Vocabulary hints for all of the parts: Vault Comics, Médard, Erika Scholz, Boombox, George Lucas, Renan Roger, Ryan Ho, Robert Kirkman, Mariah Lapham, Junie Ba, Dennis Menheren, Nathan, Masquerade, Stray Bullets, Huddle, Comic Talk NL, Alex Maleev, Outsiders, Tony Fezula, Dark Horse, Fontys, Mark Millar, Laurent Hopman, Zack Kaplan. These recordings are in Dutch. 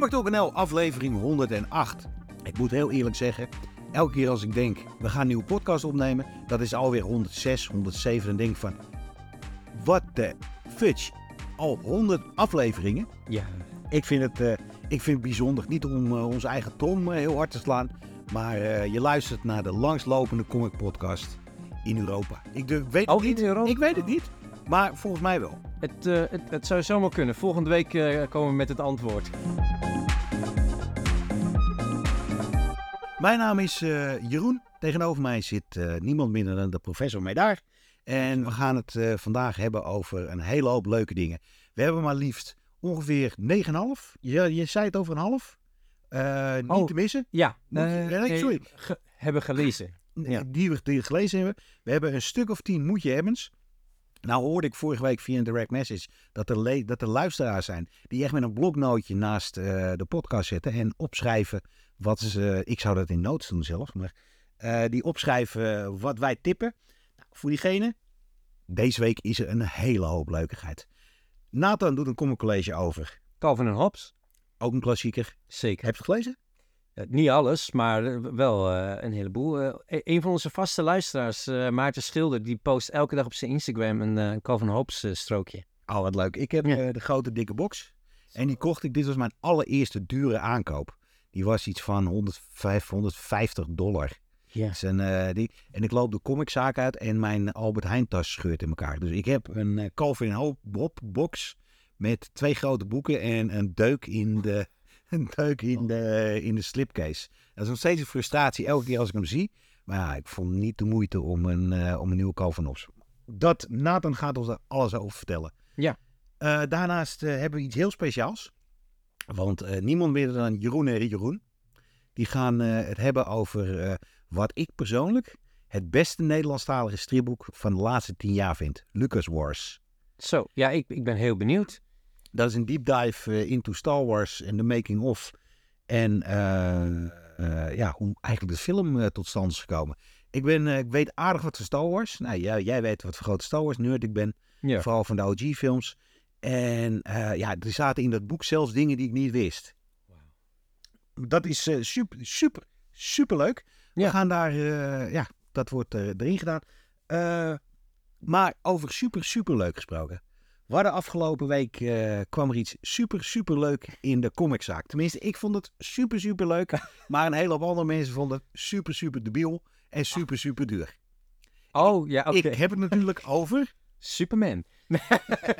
Comic Talk NL aflevering 108. Ik moet heel eerlijk zeggen, elke keer als ik denk, we gaan een nieuwe podcast opnemen, dat is alweer 106, 107 en denk van, what the fudge, al 100 afleveringen. Ja. Ik vind het bijzonder, niet om onze eigen tong heel hard te slaan, maar je luistert naar de langstlopende comic podcast in Europa. Ik weet het niet, maar volgens mij wel. Het zou zomaar kunnen. Volgende week komen we met het antwoord. Mijn naam is Jeroen. Tegenover mij zit niemand minder dan de professor Meidaar. En we gaan het vandaag hebben over een hele hoop leuke dingen. We hebben maar liefst ongeveer 9,5. Je zei het over een half. Niet te missen. Ja. Hebben gelezen. Ja. Die we gelezen hebben. We hebben een stuk of 10 moet je hebbens. Nou hoorde ik vorige week via een direct message dat er luisteraars zijn die echt met een bloknootje naast de podcast zitten en opschrijven wat ze... Ik zou dat in notes doen zelf, maar die opschrijven wat wij tippen. Nou, voor diegene, deze week is er een hele hoop leukigheid. Nathan doet een comic college over Calvin en Hobbes. Ook een klassieker. Zeker. Heb je het gelezen? Niet alles, maar wel een heleboel. Een van onze vaste luisteraars, Maarten Schilder, die post elke dag op zijn Instagram een Calvin Hobbes strookje. Oh, wat leuk. Ik heb de grote dikke box en die kocht ik. Dit was mijn allereerste dure aankoop. Die was iets van $150. Ja. Dus en ik loop de comiczaak uit en mijn Albert Heijn tas scheurt in elkaar. Dus ik heb een Calvin Hobbes box met 2 grote boeken en een deuk in de... Een deuk in de slipcase. Dat is nog steeds een frustratie elke keer als ik hem zie. Maar ja, ik vond niet de moeite om een nieuwe Calvin op. Dat Nathan gaat ons daar alles over vertellen. Ja. Daarnaast hebben we iets heel speciaals. Want niemand meer dan Jeroen en Jeroen. Die gaan het hebben over wat ik persoonlijk het beste Nederlandstalige stripboek van de laatste 10 jaar vind. Lucas Wars. Zo, ja, ik ben heel benieuwd. Dat is een deep dive into Star Wars en de making of. En hoe eigenlijk de film tot stand is gekomen. Ik weet aardig wat voor Star Wars. Nou, jij weet wat voor grote Star Wars nerd ik ben. Ja. Vooral van de OG films. En er zaten in dat boek zelfs dingen die ik niet wist. Wow. Dat is super, super, super leuk. Ja. We gaan daar, dat wordt erin gedaan. Maar over super, super leuk gesproken. Waar de afgelopen week kwam er iets super, super leuk in de comiczaak. Tenminste, ik vond het super, super leuk. Maar een hele hoop andere mensen vonden het super, super debiel en super, super duur. Oh, ja, oké. Ik heb het natuurlijk over... Superman.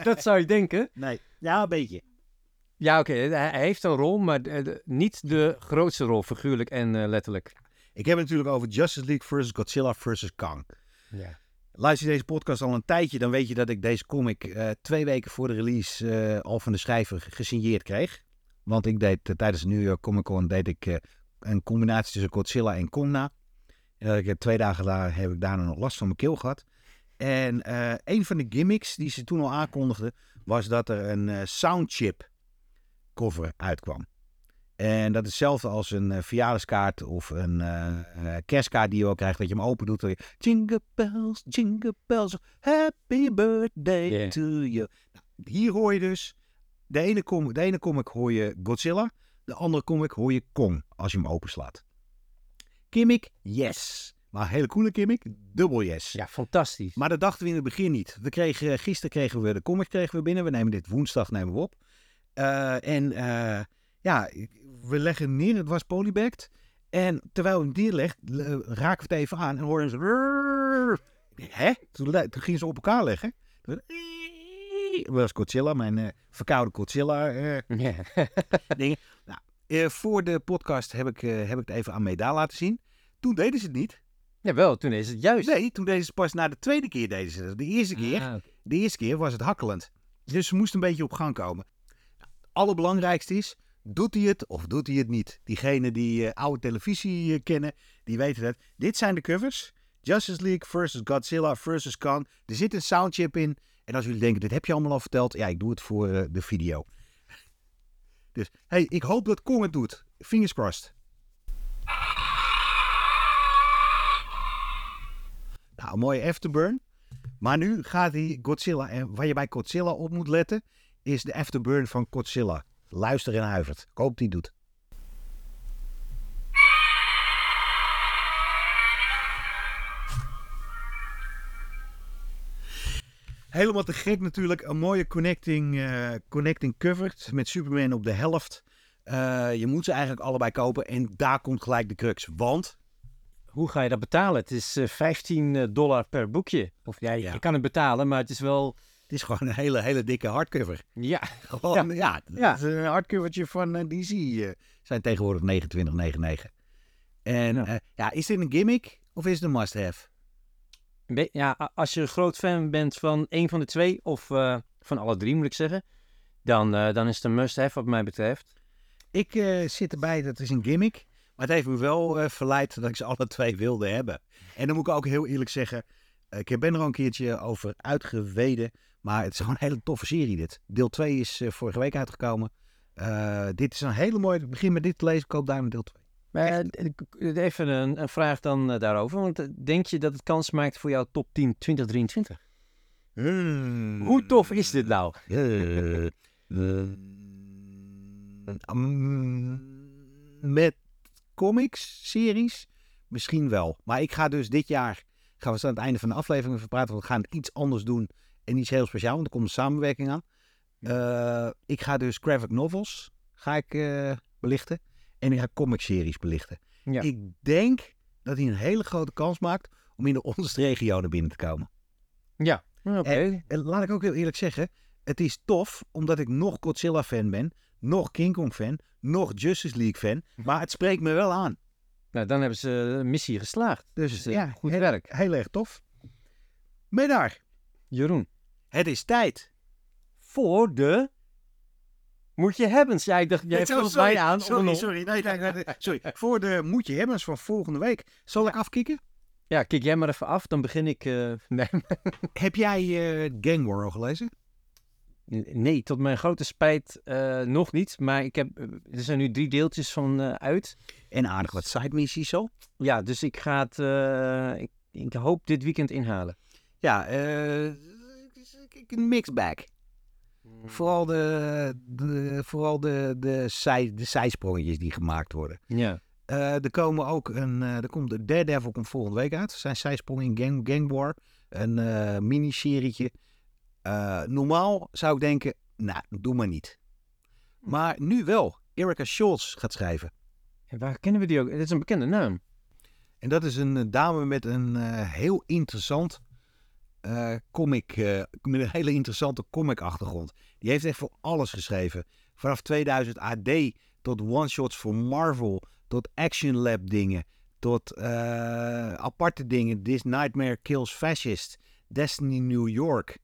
Dat zou je denken. Nee, ja, een beetje. Ja, oké. Hij heeft een rol, maar niet de grootste rol, figuurlijk en letterlijk. Ik heb het natuurlijk over Justice League versus Godzilla versus Kong. Ja. Luister je deze podcast al een tijdje, dan weet je dat ik deze comic 2 weken voor de release al van de schrijver gesigneerd kreeg. Want ik deed tijdens de New York Comic Con een combinatie tussen Godzilla en Kong na. En ik heb 2 dagen daarna nog last van mijn keel gehad. En een van de gimmicks die ze toen al aankondigden, was dat er een soundchip cover uitkwam. En dat is hetzelfde als een verjaardagskaart of een kerstkaart die je ook krijgt. Dat je hem open doet. Jingle bells, happy birthday to you. Nou, hier hoor je dus, de ene comic hoor je Godzilla. De andere comic hoor je Kong als je hem openslaat. Gimmick, yes. Maar een hele coole gimmick, dubbel yes. Ja, fantastisch. Maar dat dachten we in het begin niet. Gisteren kregen we de comic binnen. We nemen dit woensdag op. Ja, we leggen hem neer. Het was polybagged. En terwijl we hem neerlegt, raken we het even aan en horen ze... Hè? Toen gingen ze op elkaar leggen. Dat was Godzilla, mijn verkoude Godzilla. Dingen. Nou, voor de podcast heb ik het even aan Meda laten zien. Toen deden ze het niet. Jawel, toen is het juist. Nee, toen deden ze pas na de tweede keer deden ze dat. De eerste keer was het hakkelend. Dus ze moesten een beetje op gang komen. Nou, het allerbelangrijkste is... Doet hij het of doet hij het niet? Diegenen die oude televisie kennen, die weten dat. Dit zijn de covers. Justice League versus Godzilla versus Kong. Er zit een soundchip in. En als jullie denken, dit heb je allemaal al verteld. Ja, ik doe het voor de video. Dus, ik hoop dat Kong het doet. Fingers crossed. Nou, een mooie afterburn. Maar nu gaat hij Godzilla. En waar je bij Godzilla op moet letten, is de afterburn van Godzilla. Luister en huivert. Ik hoop die doet. Helemaal te gek natuurlijk. Een mooie connecting cover met Superman op de helft. Je moet ze eigenlijk allebei kopen. En daar komt gelijk de crux. Want... hoe ga je dat betalen? Het is $15 per boekje. Of ja, je kan het betalen, maar het is wel... het is gewoon een hele dikke hardcover. Ja. Gewoon, ja. Het is een hardcovertje van DC. Zijn tegenwoordig $29,99. En is dit een gimmick of is het een must-have? Ja, als je een groot fan bent van één van de twee, of van alle drie moet ik zeggen, dan is het een must-have wat mij betreft. Ik zit erbij, dat is een gimmick, maar het heeft me wel verleid dat ik ze alle twee wilde hebben. En dan moet ik ook heel eerlijk zeggen, ik ben er al een keertje over uitgeweden, maar het is gewoon een hele toffe serie dit. Deel 2 is vorige week uitgekomen. Dit is een hele mooie, ik begin met dit te lezen, koop daar met deel 2. Maar even een vraag dan daarover. Want denk je dat het kans maakt voor jouw top 10 2023? Hoe tof is dit nou? Met comics, series? Misschien wel. Maar ik ga dus dit jaar... gaan we aan het einde van de aflevering even praten. Want we gaan iets anders doen. En iets heel speciaals. Want er komt een samenwerking aan. Ik ga dus graphic novels belichten. En ik ga comic-series belichten. Ja. Ik denk dat hij een hele grote kans maakt om in de onderste regio naar binnen te komen. Ja, oké. En laat ik ook heel eerlijk zeggen, het is tof omdat ik nog Godzilla-fan ben, nog King Kong-fan, nog Justice League-fan, maar het spreekt me wel aan. Nou, dan hebben ze een missie geslaagd. Dus goed werk. Heel erg tof. Middag. Jeroen. Het is tijd voor de... moet je hebbens. Ja, ik dacht, jij voelt mij aan. Sorry. Voor de moet je hebbens van volgende week. Zal ik afkicken? Ja, kik jij maar even af. Dan begin ik... Heb jij Gang War al gelezen? Nee, tot mijn grote spijt nog niet. Maar ik heb, er zijn nu 3 deeltjes van uit. En aardig wat side-missies zo. Ja, dus ik ga het... ik hoop dit weekend inhalen. Ja, een mixbag. Vooral de zijsprongetjes die gemaakt worden. Ja. De Daredevil komt volgende week uit. Zijn zijsprong in Gang War. Een miniserietje. Normaal zou ik denken, doe maar niet. Maar nu wel. Erika Scholz gaat schrijven. En waar kennen we die ook? Dit is een bekende naam. En dat is een dame met een heel interessant... comic, met een hele interessante comic-achtergrond. Die heeft echt voor alles geschreven. Vanaf 2000 AD tot one-shots voor Marvel, tot Action Lab dingen, tot aparte dingen. This Nightmare Kills Fascist, Destiny New York,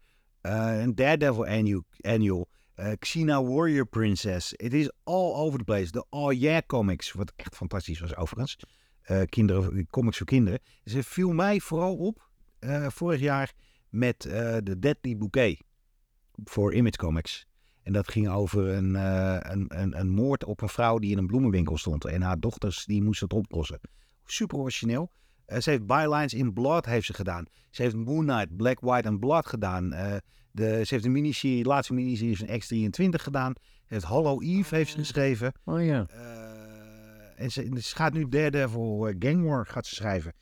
Daredevil Annual, Xena Warrior Princess. Het is all over the place. De All Yeah Comics, wat echt fantastisch was overigens. Comics voor kinderen. Ze viel mij vooral op vorig jaar met de Deadly Bouquet voor Image Comics. En dat ging over een moord op een vrouw die in een bloemenwinkel stond. En haar dochters die moesten het oplossen. Super origineel. Ze heeft Bylines in Blood gedaan. Ze heeft Moon Knight, Black, White en Blood gedaan. Ze heeft de laatste miniserie van X23 gedaan. Ze heeft Hollow Eve heeft ze geschreven. Oh ja. En ze gaat nu Daredevil Gang War gaat ze schrijven.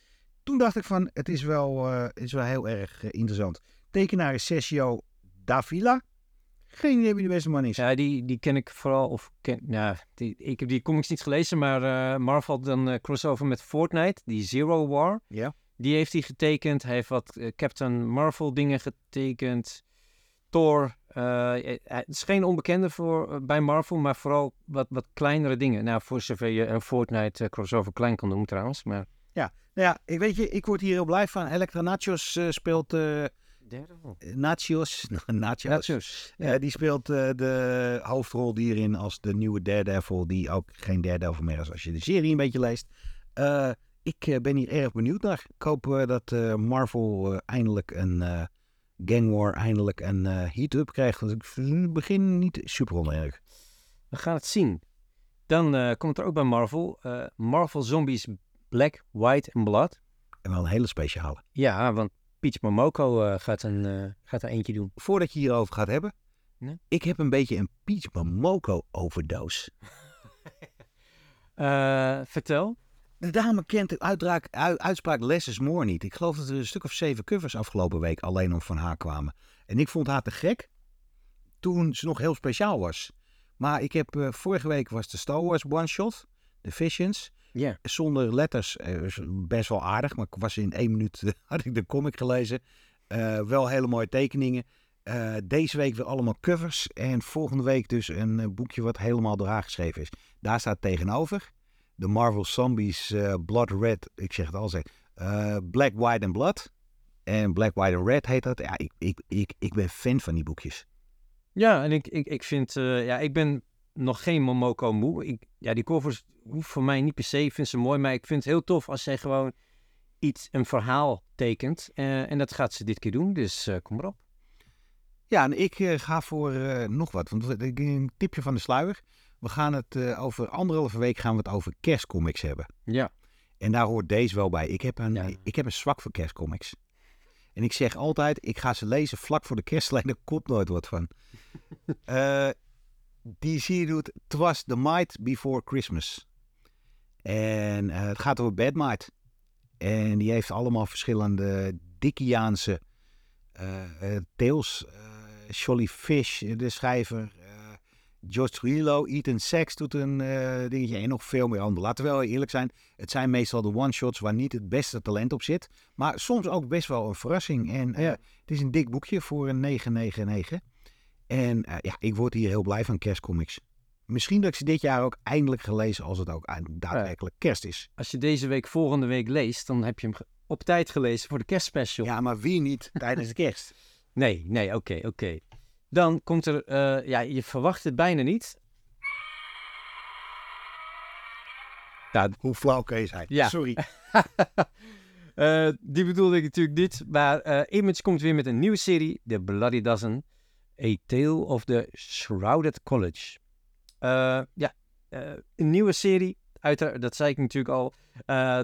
Toen dacht ik van, het is wel heel erg interessant. Tekenaar is Sergio Davila. Geen idee wie de beste man is. Ja, die ken ik vooral. Ik heb die comics niet gelezen, maar Marvel had een crossover met Fortnite. Die Zero War. Ja. Die heeft hij getekend. Hij heeft wat Captain Marvel dingen getekend. Thor. Het is geen onbekende bij Marvel, maar vooral wat kleinere dingen. Nou, voor zover je een Fortnite crossover klein kan doen trouwens, maar... ja, ik word hier heel blij van. Elektra Nachos speelt... Nachos. Ja. Die speelt de hoofdrol hierin als de nieuwe Daredevil. Die ook geen Daredevil meer is als je de serie een beetje leest. Ik ben hier erg benieuwd naar. Ik hoop dat Marvel eindelijk een Gang War, eindelijk een heat-up krijgt. Want ik begin niet super oneerlijk. We gaan het zien. Dan komt er ook bij Marvel. Marvel Zombies... Black, White en Blood. En wel een hele speciale. Ja, want Peach Momoko gaat er eentje doen. Voordat je hierover gaat hebben, Nee? Ik heb een beetje een Peach Momoko overdoos. Vertel. De dame kent de uitspraak Less is More niet. Ik geloof dat er een stuk of 7 covers afgelopen week alleen om van haar kwamen. En ik vond haar te gek toen ze nog heel speciaal was. Maar ik heb vorige week was de Star Wars one-shot, The Visions. Yeah. Zonder letters, best wel aardig. Maar was in 1 minuut had ik de comic gelezen. Wel hele mooie tekeningen. Deze week weer allemaal covers. En volgende week dus een boekje wat helemaal door haar geschreven is. Daar staat tegenover de Marvel Zombies Blood Red. Ik zeg het al zeg. Black, White and Blood. En Black, White and Red heet dat. Ja, ik ben fan van die boekjes. Ja, en ik vind... ik ben nog geen Momoko moe. Die covers hoeft voor mij niet per se. Ik vind ze mooi, maar ik vind het heel tof als zij gewoon een verhaal tekent. En dat gaat ze dit keer doen. Dus kom erop. Ja, en ik ga voor nog wat. Want een tipje van de sluier. We gaan het over 1,5 week gaan we het over kerstcomics hebben. Ja. En daar hoort deze wel bij. Ik heb een zwak voor kerstcomics. En ik zeg altijd, ik ga ze lezen vlak voor de kerstlijn. Er komt nooit wat van. Die zie je doet, Twas the Might Before Christmas. En het gaat over Bad Might. En die heeft allemaal verschillende Dickiaanse tales. Jolly Fish, de schrijver. George Trujillo, Ethan Sacks doet een dingetje en nog veel meer andere. Laten we wel eerlijk zijn, het zijn meestal de one-shots waar niet het beste talent op zit. Maar soms ook best wel een verrassing. En het is een dik boekje voor een 999. En ik word hier heel blij van kerstcomics. Misschien dat ik ze dit jaar ook eindelijk gelezen als het ook daadwerkelijk kerst is. Als je deze week volgende week leest, dan heb je hem op tijd gelezen voor de kerstspecial. Ja, maar wie niet tijdens de kerst? Nee, oké. Dan komt er, je verwacht het bijna niet. Nou, hoe flauw kun je zijn? Ja. Sorry. Die bedoelde ik natuurlijk niet. Maar Image komt weer met een nieuwe serie, The Bloody Dozen. A Tale of the Shrouded College. Een nieuwe serie. Uiteraard, dat zei ik natuurlijk al.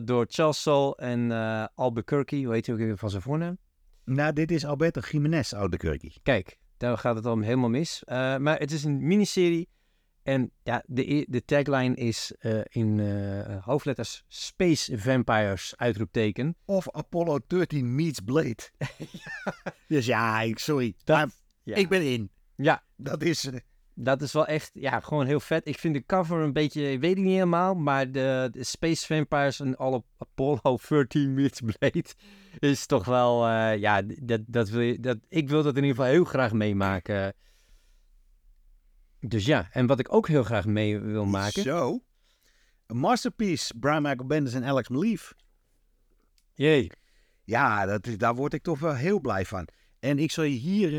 Door Charles Saul en Albuquerque. Hoe heet hij ook even van zijn voornaam? Nou, dit is Alberto Jiménez Albuquerque. Kijk. Daar gaat het al helemaal mis. Maar het is een miniserie. En ja, de tagline is in hoofdletters Space Vampires, #! Of Apollo 13 meets Blade. Ja. Dus ja, sorry. Ik ben in. Ja. Dat is wel echt, gewoon heel vet. Ik vind de cover een beetje, weet ik niet helemaal, maar de Space Vampires en alle Apollo 13 meets Blade is toch wel, ik wil dat in ieder geval heel graag meemaken. Dus ja, en wat ik ook heel graag mee wil maken. Zo, een masterpiece, Brian Michael Bendis en Alex Maleev. Jee. Ja, daar word ik toch wel heel blij van. En ik zal je hier,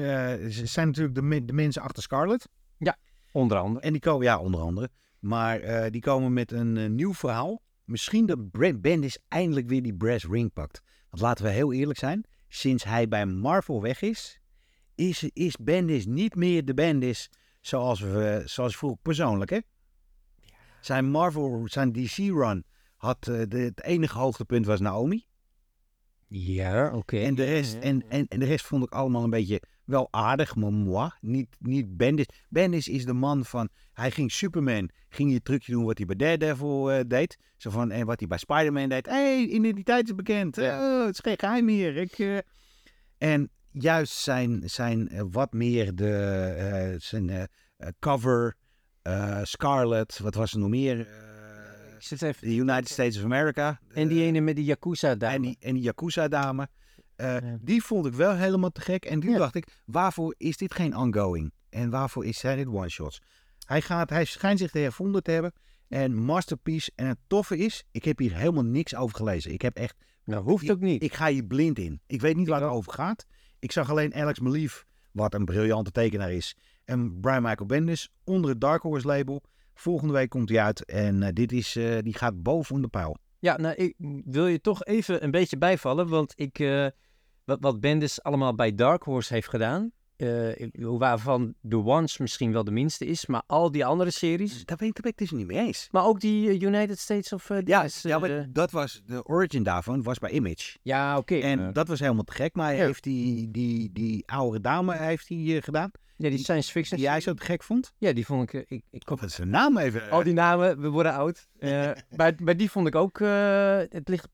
zijn natuurlijk de mensen achter Scarlet. Ja, onder andere. En die komen, onder andere. Maar die komen met een nieuw verhaal. Misschien dat Bendis eindelijk weer die brass ring pakt. Want laten we heel eerlijk zijn. Sinds hij bij Marvel weg is Bendis niet meer de Bendis zoals vroeger persoonlijk, hè? Ja. Zijn DC-run had het enige hoogtepunt was Naomi. Ja, oké. En de rest vond ik allemaal een beetje wel aardig, maar moi. Niet Bendis. Bendis is de man van... Hij ging Superman. Ging je trucje doen wat hij bij Daredevil deed. Zo van, en wat hij bij Spider-Man deed. Hé, identiteit is bekend. Ja. Het is geen geheim meer. En juist zijn wat meer de... cover. Scarlet. Wat was er nog meer? De United States of America. En die ene met die Yakuza-dame. En die Yakuza-dame. Die vond ik wel helemaal te gek. En toen dacht ik, waarvoor is dit geen ongoing? En waarvoor zijn dit one-shots? Hij schijnt zich te hervonden te hebben. En masterpiece. En het toffe is, ik heb hier helemaal niks over gelezen. Ik heb echt... Nou, hoeft ook niet. Ik ga hier blind in. Ik weet niet waar het over gaat. Ik zag alleen Alex Maleev, wat een briljante tekenaar is. En Brian Michael Bendis, onder het Dark Horse label. Volgende week komt hij uit. En die gaat boven de pijl. Ja, nou, ik wil je toch even een beetje bijvallen. Want wat Bendis allemaal bij Dark Horse heeft gedaan, waarvan The Ones misschien wel de minste is, maar al die andere series... Daar ben ik dus niet mee eens. Maar ook die United States of... dat was de origin daarvan, was bij Image. Ja, oké. En dat was helemaal te gek, maar heeft die oude dame gedaan. Ja, die science fiction. Die jij zo gek vond? Ja, die vond ik... ik dat is een naam even. Al die namen, we worden oud. Maar die vond ik ook... het ligt...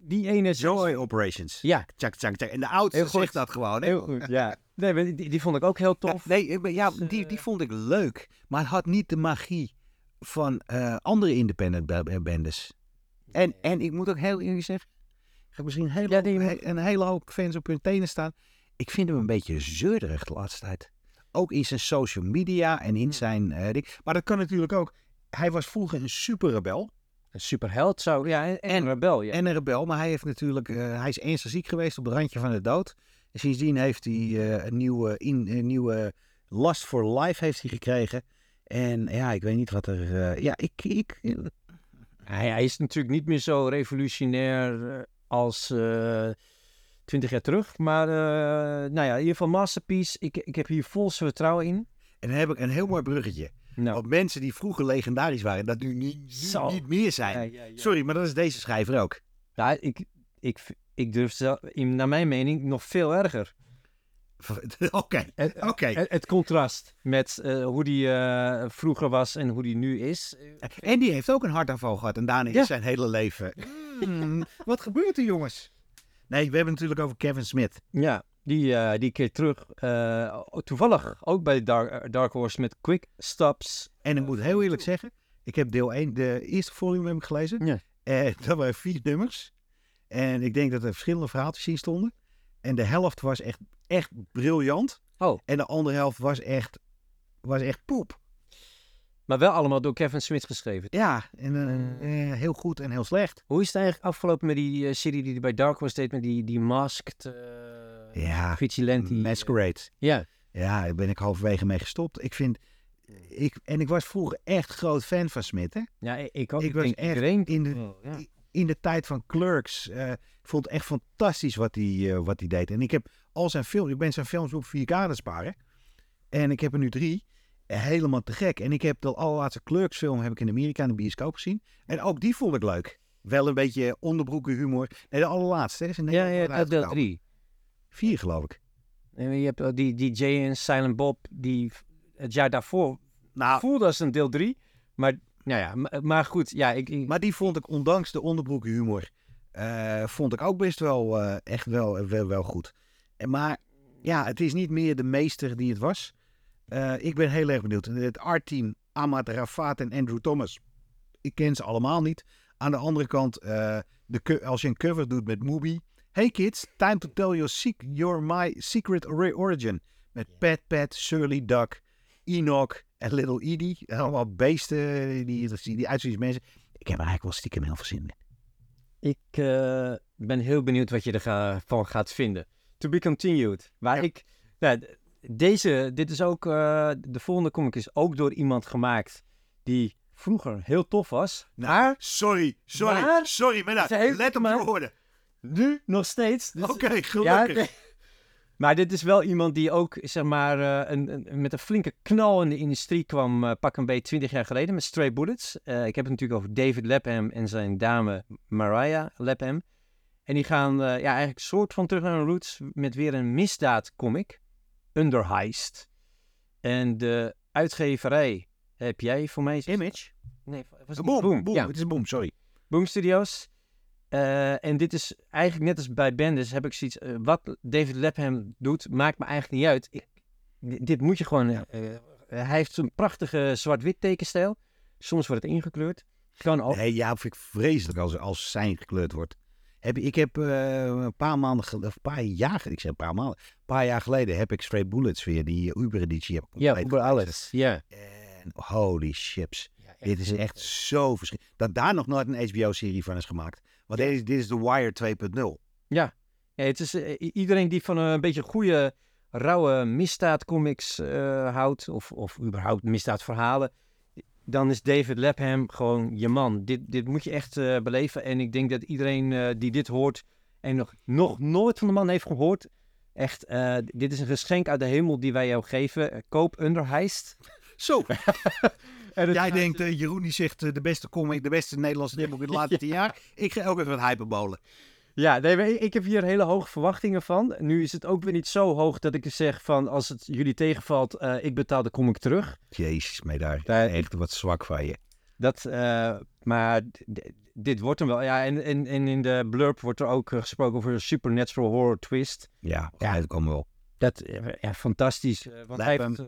Die ene... Joy Operations. Ja. Tjak. En de oudste zegt dat gewoon. Hè? Heel goed, ja. Nee, die vond ik ook heel tof. Ja, die vond ik leuk. Maar het had niet de magie van andere independent banders. En ik moet ook heel eerlijk zeggen... Ik heb misschien een hele hoop fans op hun tenen staan. Ik vind hem een beetje zeurderig de laatste tijd. Ook in zijn social media en in zijn... maar dat kan natuurlijk ook. Hij was vroeger een superrebel. Een superheld zou... Ja, en een rebel. Ja. En een rebel, maar hij heeft natuurlijk... hij is ernstig ziek geweest op het randje van de dood. En sindsdien heeft hij een nieuwe last for life heeft hij gekregen. En ja, ik weet niet wat er... Hij is natuurlijk niet meer zo revolutionair als... 20 jaar terug, maar in ieder geval Masterpiece. Ik heb hier vol vertrouwen in. En dan heb ik een heel mooi bruggetje. Nou. Op mensen die vroeger legendarisch waren, dat nu niet meer zijn. Ja. Sorry, maar dat is deze schrijver ook. Ja, ik durf zelf, naar mijn mening, nog veel erger. Oké. Het contrast met hoe die vroeger was en hoe die nu is. En die heeft ook een hartaanval gehad en daarna is zijn hele leven. Wat gebeurt er, jongens? Nee, we hebben het natuurlijk over Kevin Smith. Ja, die keer terug. Toevallig ook bij Dark Horse met Quick Stops. En ik moet heel eerlijk zeggen, ik heb deel 1, de eerste volume heb ik gelezen. Ja. Dat waren 4 nummers. En ik denk dat er verschillende verhaaltjes in stonden. En de helft was echt briljant. Oh. En de andere helft was echt poep. Maar wel allemaal door Kevin Smith geschreven. Ja, en heel goed en heel slecht. Hoe is het eigenlijk afgelopen met die serie die bij Dark Horse deed met die Masked Vigilante? Masquerade. Ja. Ja, daar ben ik halverwege mee gestopt. Ik was vroeger echt groot fan van Smith, hè? Ja, ik ook. Ik was echt in de tijd van Clerks. Ik vond het echt fantastisch wat hij deed. En ik heb al zijn films, ik ben zijn films op 4K aan het sparen. En ik heb er nu 3. Helemaal te gek. En ik heb de allerlaatste Clerks-film heb ik in Amerika in de bioscoop gezien. En ook die vond ik leuk. Wel een beetje onderbroekenhumor. Nee, de allerlaatste. Hè? Uit deel 3. 4 geloof ik. En je hebt die Jay en Silent Bob, die het jaar daarvoor voelde als een deel 3. Maar, maar goed. Ja, maar die vond ik, ondanks de onderbroekenhumor, vond ik ook best wel echt wel goed. Maar ja, het is niet meer de meester die het was. Ik ben heel erg benieuwd. Het artteam, Ahmad Rafat en Andrew Thomas. Ik ken ze allemaal niet. Aan de andere kant, als je een cover doet met Moby. Hey kids, time to tell your my secret origin. Met Pat, Surly Duck, Enoch en Little Edie. Allemaal beesten die uitzien als mensen. Ik heb er eigenlijk wel stiekem heel veel zin in. Ik ben heel benieuwd wat je ervan gaat vinden. To be continued. Waar ik... dit is ook... de volgende comic is ook door iemand gemaakt die vroeger heel tof was. Maar... Sorry, Menna. Let op je woorden. Nu nog steeds. Dus, Oké, gelukkig. Ja, maar dit is wel iemand die ook, zeg maar, met een flinke knal in de industrie kwam, pak een beetje 20 jaar geleden, met Stray Bullets. Ik heb het natuurlijk over David Lapham en zijn dame Mariah Lapham. En die gaan eigenlijk soort van terug naar hun roots met weer een misdaadcomic. Under Heist. En de uitgeverij heb jij voor mij... Image? Nee, was het Boom. Ja. Het is Boom, sorry. Boom Studios. En dit is eigenlijk net als bij Bendis heb ik zoiets... wat David Lapham doet, maakt me eigenlijk niet uit. Dit moet je gewoon... hij heeft zo'n prachtige zwart-wit tekenstijl. Soms wordt het ingekleurd. Kan ook... Nee, ja, vind ik vreselijk als zijn gekleurd wordt. Een paar jaar geleden heb ik Stray Bullets weer, die Uber-editie heb ik. Ja, Uber alles. Ja. En holy chips. Ja, dit is echt zo verschrikkelijk. Dat daar nog nooit een HBO-serie van is gemaakt. Want dit is The Wire 2.0. Ja. Het is iedereen die van een beetje goede, rauwe misdaadcomics houdt, of überhaupt misdaadverhalen, dan is David Lapham gewoon je man. Dit moet je echt beleven. En ik denk dat iedereen die dit hoort en nog nooit van de man heeft gehoord, echt, dit is een geschenk uit de hemel die wij jou geven. Koop Under Heist. Zo. Jij denkt, Jeroen die zegt de beste comic, de beste Nederlandse comic in het laatste jaar. Ik ga ook even wat hyperbolen. Ja, nee, ik heb hier hele hoge verwachtingen van. Nu is het ook weer niet zo hoog dat ik zeg van, als het jullie tegenvalt, ik betaal, dan kom ik terug. Jezus, mij daar echt wat zwak van je. Maar dit wordt hem wel. Ja, en in de blurb wordt er ook gesproken over een supernatural horror twist. Ja, ja, dat komt wel. Dat, ja, fantastisch. Want hij heeft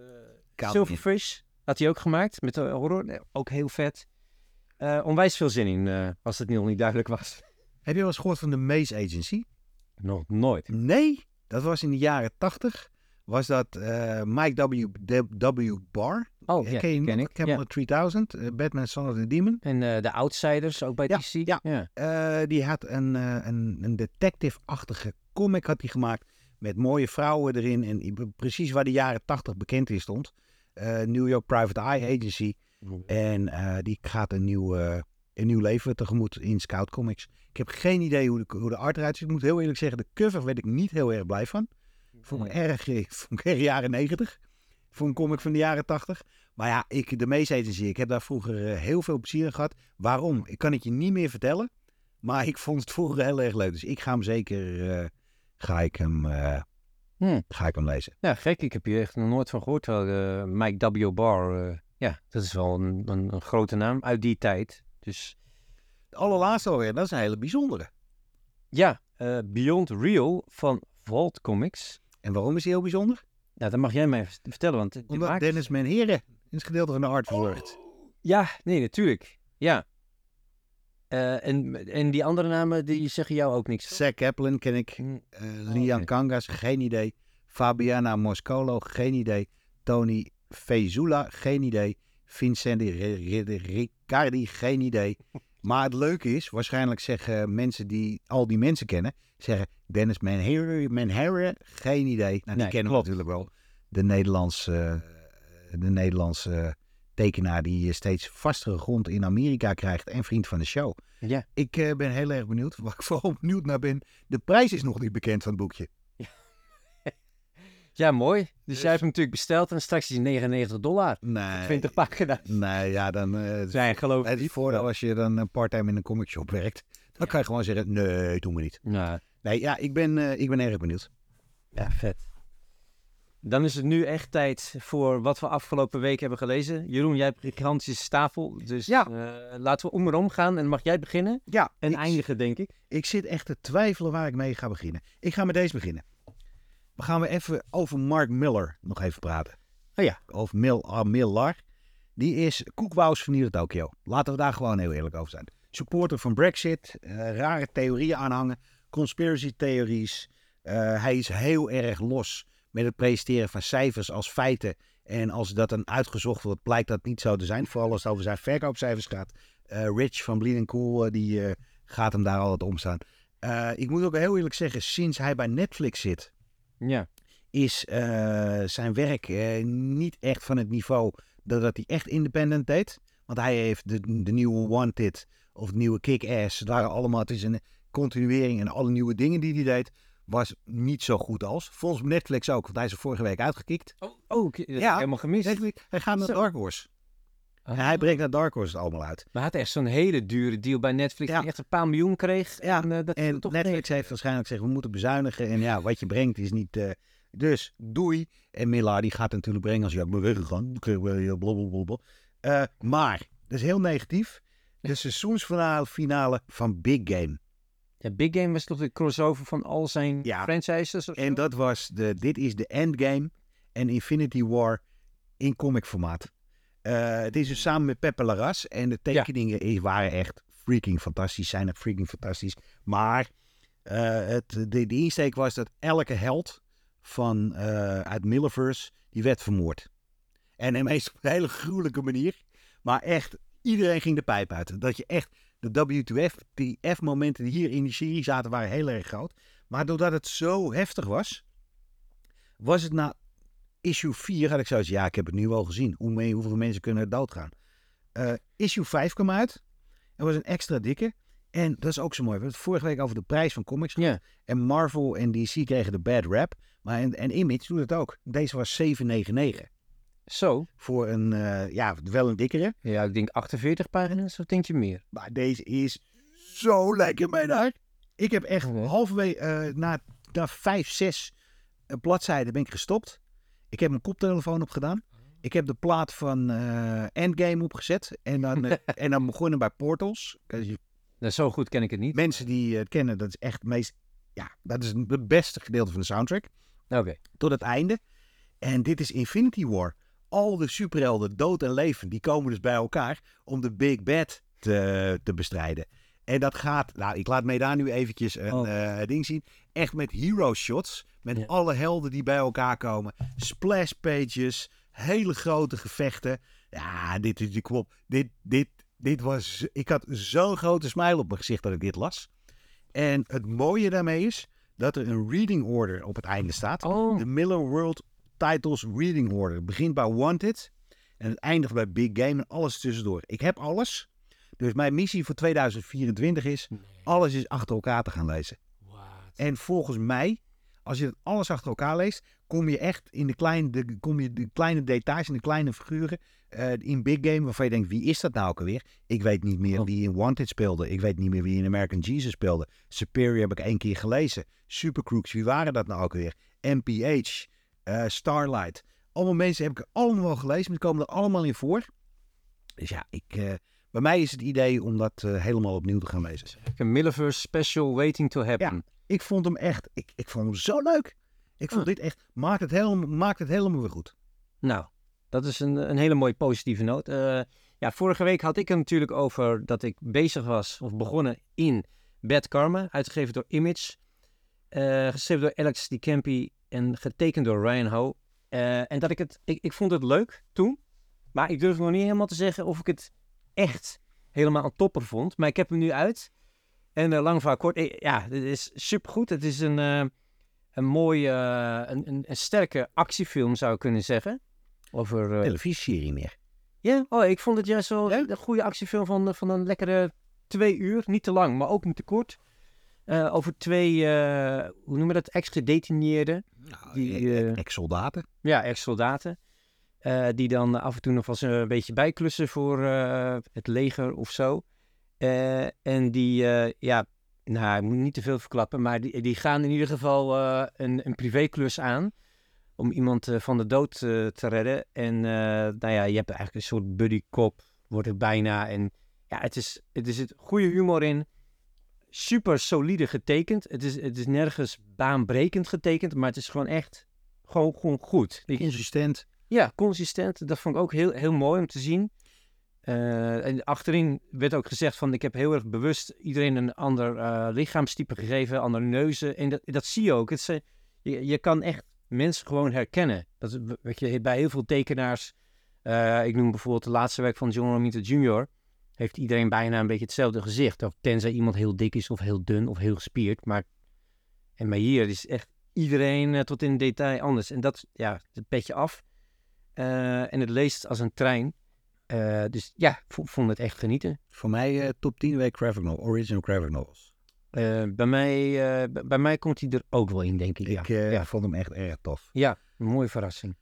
Silverfish, had hij ook gemaakt, met de horror. Ook heel vet. Onwijs veel zin in, als het nog niet duidelijk was. Heb je wel eens gehoord van de Maze Agency? Nog nooit. Nee, dat was in de jaren 80. Was dat Mike W. Barr. Oh, ja, ken ik. Camelot 3000, Batman, Son of the Demon. En de Outsiders, ook bij DC. Ja, ja. Die had een detective-achtige comic had hij gemaakt. Met mooie vrouwen erin. En precies waar de jaren 80 bekend in stond. New York Private Eye Agency. En die gaat een nieuw leven tegemoet in Scout Comics. Ik heb geen idee hoe de art eruit ziet. Ik moet heel eerlijk zeggen, de cover werd ik niet heel erg blij van. Vond ik erg jaren 90. Voor een comic van de jaren 80. Maar ja, de Maze Agency, ik heb daar vroeger heel veel plezier in gehad. Waarom? Ik kan het je niet meer vertellen. Maar ik vond het vroeger heel erg leuk. Dus ik ga hem zeker lezen. Ja, gek. Ik heb hier echt nog nooit van gehoord. Terwijl Mike W. Barr, ja, dat is wel een grote naam uit die tijd. Dus de allerlaatste alweer, dat is een hele bijzondere. Ja, Beyond Real van Vault Comics. En waarom is die heel bijzonder? Nou, dat mag jij mij vertellen. Want omdat Dennis Menheren is gedeelte van de art verwerkt. Ja, nee, natuurlijk. Ja. En die andere namen, die zeggen jou ook niks. Zack Kaplan ken ik. Lian Kangas, geen idee. Fabiana Moscolo, geen idee. Tony Fezula, geen idee. Vincent Riccardi, geen idee. Maar het leuke is, waarschijnlijk zeggen mensen die al die mensen kennen, zeggen Dennis Menheren, geen idee. Nou, die kennen we natuurlijk wel. De Nederlandse tekenaar die steeds vastere grond in Amerika krijgt en vriend van de show. Ja. Ik ben heel erg benieuwd. Waar ik vooral benieuwd naar ben, de prijs is nog niet bekend van het boekje. Ja, mooi. Dus jij hebt hem natuurlijk besteld en straks is hij $99. Nee. 20 pakken dan. Nee, ja, dan... zijn geloof ik niet. Voordeel als je dan part-time in een comicshop werkt, dan kan je gewoon zeggen, nee, doen we niet. Nou. Nee, ja, ik ben erg benieuwd. Ja, vet. Dan is het nu echt tijd voor wat we afgelopen week hebben gelezen. Jeroen, jij hebt een gigantische stapel, dus laten we om gaan. En mag jij beginnen? Ja. En eindigen, denk ik. Ik zit echt te twijfelen waar ik mee ga beginnen. Ik ga met deze beginnen. We gaan even over Mark Millar nog even praten. Oh ja. Over Millar. Die is koekbouws van hier Tokio. Laten we daar gewoon heel eerlijk over zijn. Supporter van Brexit. Rare theorieën aanhangen. Conspiracy theories. Hij is heel erg los met het presenteren van cijfers als feiten. En als dat dan uitgezocht wordt, blijkt dat niet zo te zijn. Vooral als het over zijn verkoopcijfers gaat. Rich van Bleeding Cool, die gaat hem daar altijd omstaan. Ik moet ook heel eerlijk zeggen, sinds hij bij Netflix zit... Ja. Is zijn werk niet echt van het niveau dat hij echt independent deed. Want hij heeft de nieuwe Wanted of de nieuwe Kick-Ass. Daar allemaal, het is een continuering en alle nieuwe dingen die hij deed. Was niet zo goed als. Volgens Netflix ook, want hij is er vorige week uitgekikt. Oh, dat heb ik helemaal gemist. Netflix, hij gaat naar Dark Horse. En hij breekt naar Dark Horse het allemaal uit. Maar hij had echt zo'n hele dure deal bij Netflix. Ja. Die echt een paar miljoen kreeg. Ja. En toch Netflix heeft waarschijnlijk gezegd, we moeten bezuinigen. En ja, wat je brengt is niet... Dus, doei. En Millar die gaat natuurlijk brengen als je ook maar weggegaan. Maar, dat is heel negatief. De seizoensfinale van Big Game. Ja, Big Game was toch de crossover van al zijn franchises? En dat was dit is de Endgame en Infinity War in comicformaat. Het is dus samen met Pepe Larraz. En de tekeningen waren echt freaking fantastisch. Zijn echt freaking fantastisch. Maar de insteek was dat elke held uit Millerverse, die werd vermoord. En meest op een hele gruwelijke manier. Maar echt, iedereen ging de pijp uit. Dat je echt de WTF, die F-momenten die hier in die serie zaten, waren heel erg groot. Maar doordat het zo heftig was, was het na issue 4 had ik zoiets, ik heb het nu al gezien. Hoeveel mensen kunnen er doodgaan? Issue 5 kwam uit. Er was een extra dikke. En dat is ook zo mooi. We hebben het vorige week over de prijs van comics gehad. En Marvel en DC kregen de bad rap. Maar en Image doet het ook. Deze was $7,99. Zo. Voor een, wel een dikkere. Ja, ik denk 48 pagina's of denk je meer? Maar deze is zo lekker, mijn hart. Ik heb echt halverwege na 5-6 bladzijden ben ik gestopt. Ik heb mijn koptelefoon opgedaan. Ik heb de plaat van Endgame opgezet. En dan begonnen bij Portals. Nou, zo goed ken ik het niet. Mensen die het kennen, dat is echt het meest... Ja, dat is het beste gedeelte van de soundtrack. Okay. Tot het einde. En dit is Infinity War. Al de superhelden, dood en leven, die komen dus bij elkaar om de Big Bad te bestrijden. En dat gaat... Nou, ik laat mij daar nu eventjes een ding zien. Echt met hero shots. Met alle helden die bij elkaar komen. Splash pages. Hele grote gevechten. Ja, dit is de kwop. Dit was... Ik had zo'n grote smile op mijn gezicht dat ik dit las. En het mooie daarmee is dat er een reading order op het einde staat. De Miller World Titles reading order. Het begint bij Wanted. En het eindigt bij Big Game en alles tussendoor. Ik heb alles. Dus mijn missie voor 2024 is... alles is achter elkaar te gaan lezen. What? En volgens mij... als je dat alles achter elkaar leest... kom je echt in de kleine details... en de kleine figuren... in Big Game waarvan je denkt... wie is dat nou ook alweer? Ik weet niet meer wie in Wanted speelde. Ik weet niet meer wie in American Jesus speelde. Superior heb ik 1 keer gelezen. Supercrooks, wie waren dat nou ook alweer? MPH, Starlight. Allemaal mensen heb ik allemaal gelezen... maar die komen er allemaal in voor. Dus ja, bij mij is het idee om dat helemaal opnieuw te gaan lezen. Een Milliverse special waiting to happen. Ja, ik vond hem echt... Ik vond hem zo leuk. Ik vond dit echt... Maakt het helemaal weer goed. Nou, dat is een hele mooie positieve noot. Vorige week had ik het natuurlijk over dat ik bezig was... of begonnen in Bad Karma. Uitgegeven door Image. Geschreven door Alex DeCampi. En getekend door Ryan Ho. En dat ik het... Ik vond het leuk toen. Maar ik durf nog niet helemaal te zeggen of ik het... echt helemaal een topper vond. Maar ik heb hem nu uit. En lang verhaal kort. Ja, dit is supergoed. Het is een mooie, een sterke actiefilm zou ik kunnen zeggen. Over televisieserie meer. Ja, ik vond het juist wel een goede actiefilm van een lekkere 2 uur. Niet te lang, maar ook niet te kort. Over 2, hoe noemen we dat? Ex-gedetineerden. Ex-soldaten. Ja, ex-soldaten. Die dan af en toe nog wel eens een beetje bijklussen voor het leger of zo. En die, ik moet niet te veel verklappen, maar die gaan in ieder geval een privéklus aan. Om iemand van de dood te redden. En je hebt eigenlijk een soort buddy-cop, wordt het bijna. En ja, het is het goede humor in. Super solide getekend. Het is nergens baanbrekend getekend, maar het is gewoon echt gewoon goed. Consistent. Ja, consistent. Dat vond ik ook heel, heel mooi om te zien. En achterin werd ook gezegd van... ik heb heel erg bewust iedereen een ander lichaamstype gegeven. Andere neuzen. En dat zie je ook. Je kan echt mensen gewoon herkennen. Dat is wat je bij heel veel tekenaars... ik noem bijvoorbeeld het laatste werk van John Romita Jr. Heeft iedereen bijna een beetje hetzelfde gezicht. Tenzij iemand heel dik is of heel dun of heel gespierd. Maar hier is echt iedereen tot in detail anders. En dat, ja, het petje af. En het leest als een trein. Dus ja, vond het echt genieten. Voor mij top 10 week original graphic novels. Bij mij komt hij er ook wel in, denk ik. Ik vond hem echt erg tof. Ja, een mooie verrassing.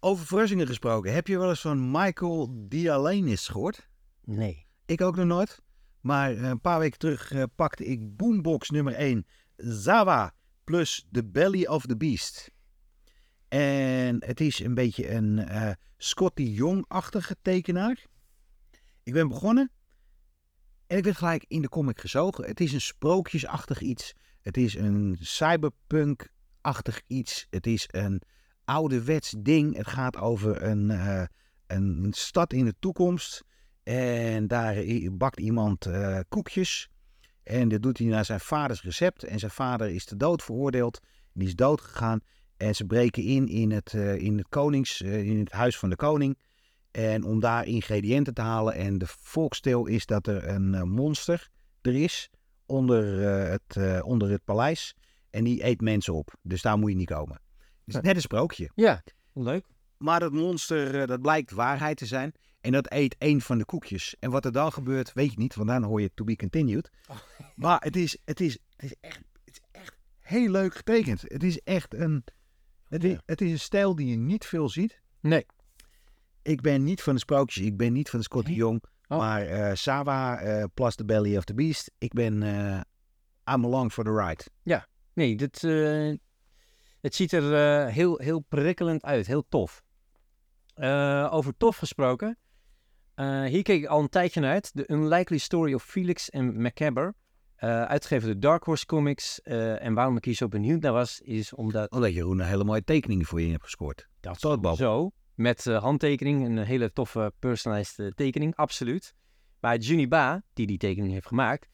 Over verrassingen gesproken. Heb je wel eens van Michael Dialanis gehoord? Nee. Ik ook nog nooit. Maar een paar weken terug pakte ik Boombox nummer 1. Zawa plus The Belly of the Beast. En het is een beetje een Scotty Young-achtige tekenaar. Ik ben begonnen en ik werd gelijk in de comic gezogen. Het is een sprookjesachtig iets. Het is een cyberpunk-achtig iets. Het is een ouderwets ding. Het gaat over een stad in de toekomst. En daar bakt iemand koekjes. En dat doet hij naar zijn vaders recept. En zijn vader is te dood veroordeeld. Die is dood gegaan. En ze breken in het huis van de koning. En om daar ingrediënten te halen. En de volksteel is dat er een monster er is onder het paleis. En die eet mensen op. Dus daar moet je niet komen. Het is net een sprookje. Ja, leuk. Maar dat monster, dat blijkt waarheid te zijn. En dat eet 1 van de koekjes. En wat er dan gebeurt, weet je niet. Want dan hoor je to be continued. Oh. Maar het is echt heel leuk getekend. Het is echt een... Het is een stijl die je niet veel ziet. Nee. Ik ben niet van de sprookjes. Ik ben niet van de Scotty Young. Maar Sawa plus The Belly of the Beast. Ik ben I'm along for the ride. Ja, nee, het ziet er heel prikkelend uit. Heel tof. Over tof gesproken. Hier keek ik al een tijdje naar uit. The Unlikely Story of Felix en Macabre. Uitgegeven door Dark Horse Comics. En waarom ik hier zo benieuwd naar was, is omdat... Omdat Jeroen een hele mooie tekening voor je hebt gescoord. Dat is zo. Met handtekening. Een hele toffe personalized tekening. Absoluut. Maar Junie Ba, die tekening heeft gemaakt...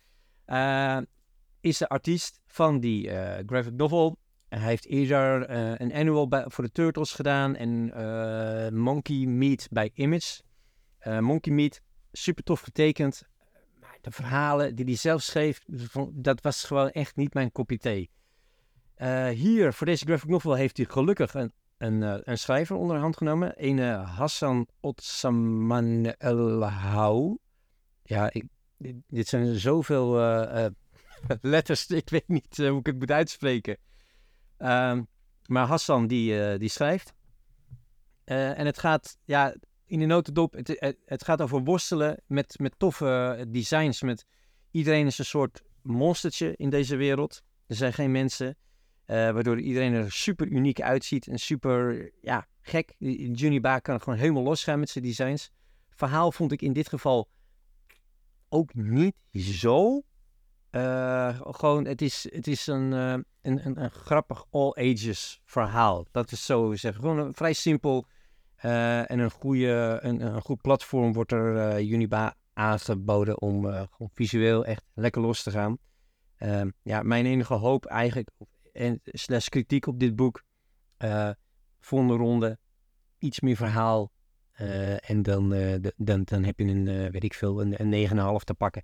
is de artiest van die graphic novel. En hij heeft eerder een annual voor de Turtles gedaan. En Monkey Meat bij Image. Monkey Meat, super tof getekend. Maar de verhalen die hij zelf schreef, dat was gewoon echt niet mijn kopje thee. Hier, voor deze graphic novel, heeft hij gelukkig een schrijver onder de hand genomen. Een Hassan Otsaman El Hau. Ja, dit zijn zoveel... letters, ik weet niet hoe ik het moet uitspreken. Maar Hassan, die schrijft. En het gaat, ja, in de notendop, het gaat over worstelen met toffe designs. Met iedereen is een soort monstertje in deze wereld. Er zijn geen mensen. Waardoor iedereen er super uniek uitziet. En super, ja, gek. Junie Ba kan gewoon helemaal losgaan met zijn designs. Verhaal vond ik in dit geval ook niet zo... gewoon, het is een grappig all-ages verhaal. Dat is zo gezegd. Gewoon een vrij simpel en een goed platform wordt er Junie Ba aangeboden om gewoon visueel echt lekker los te gaan. Ja, mijn enige hoop eigenlijk, / kritiek op dit boek, volgende ronde, iets meer verhaal en dan heb je een 9,5 te pakken.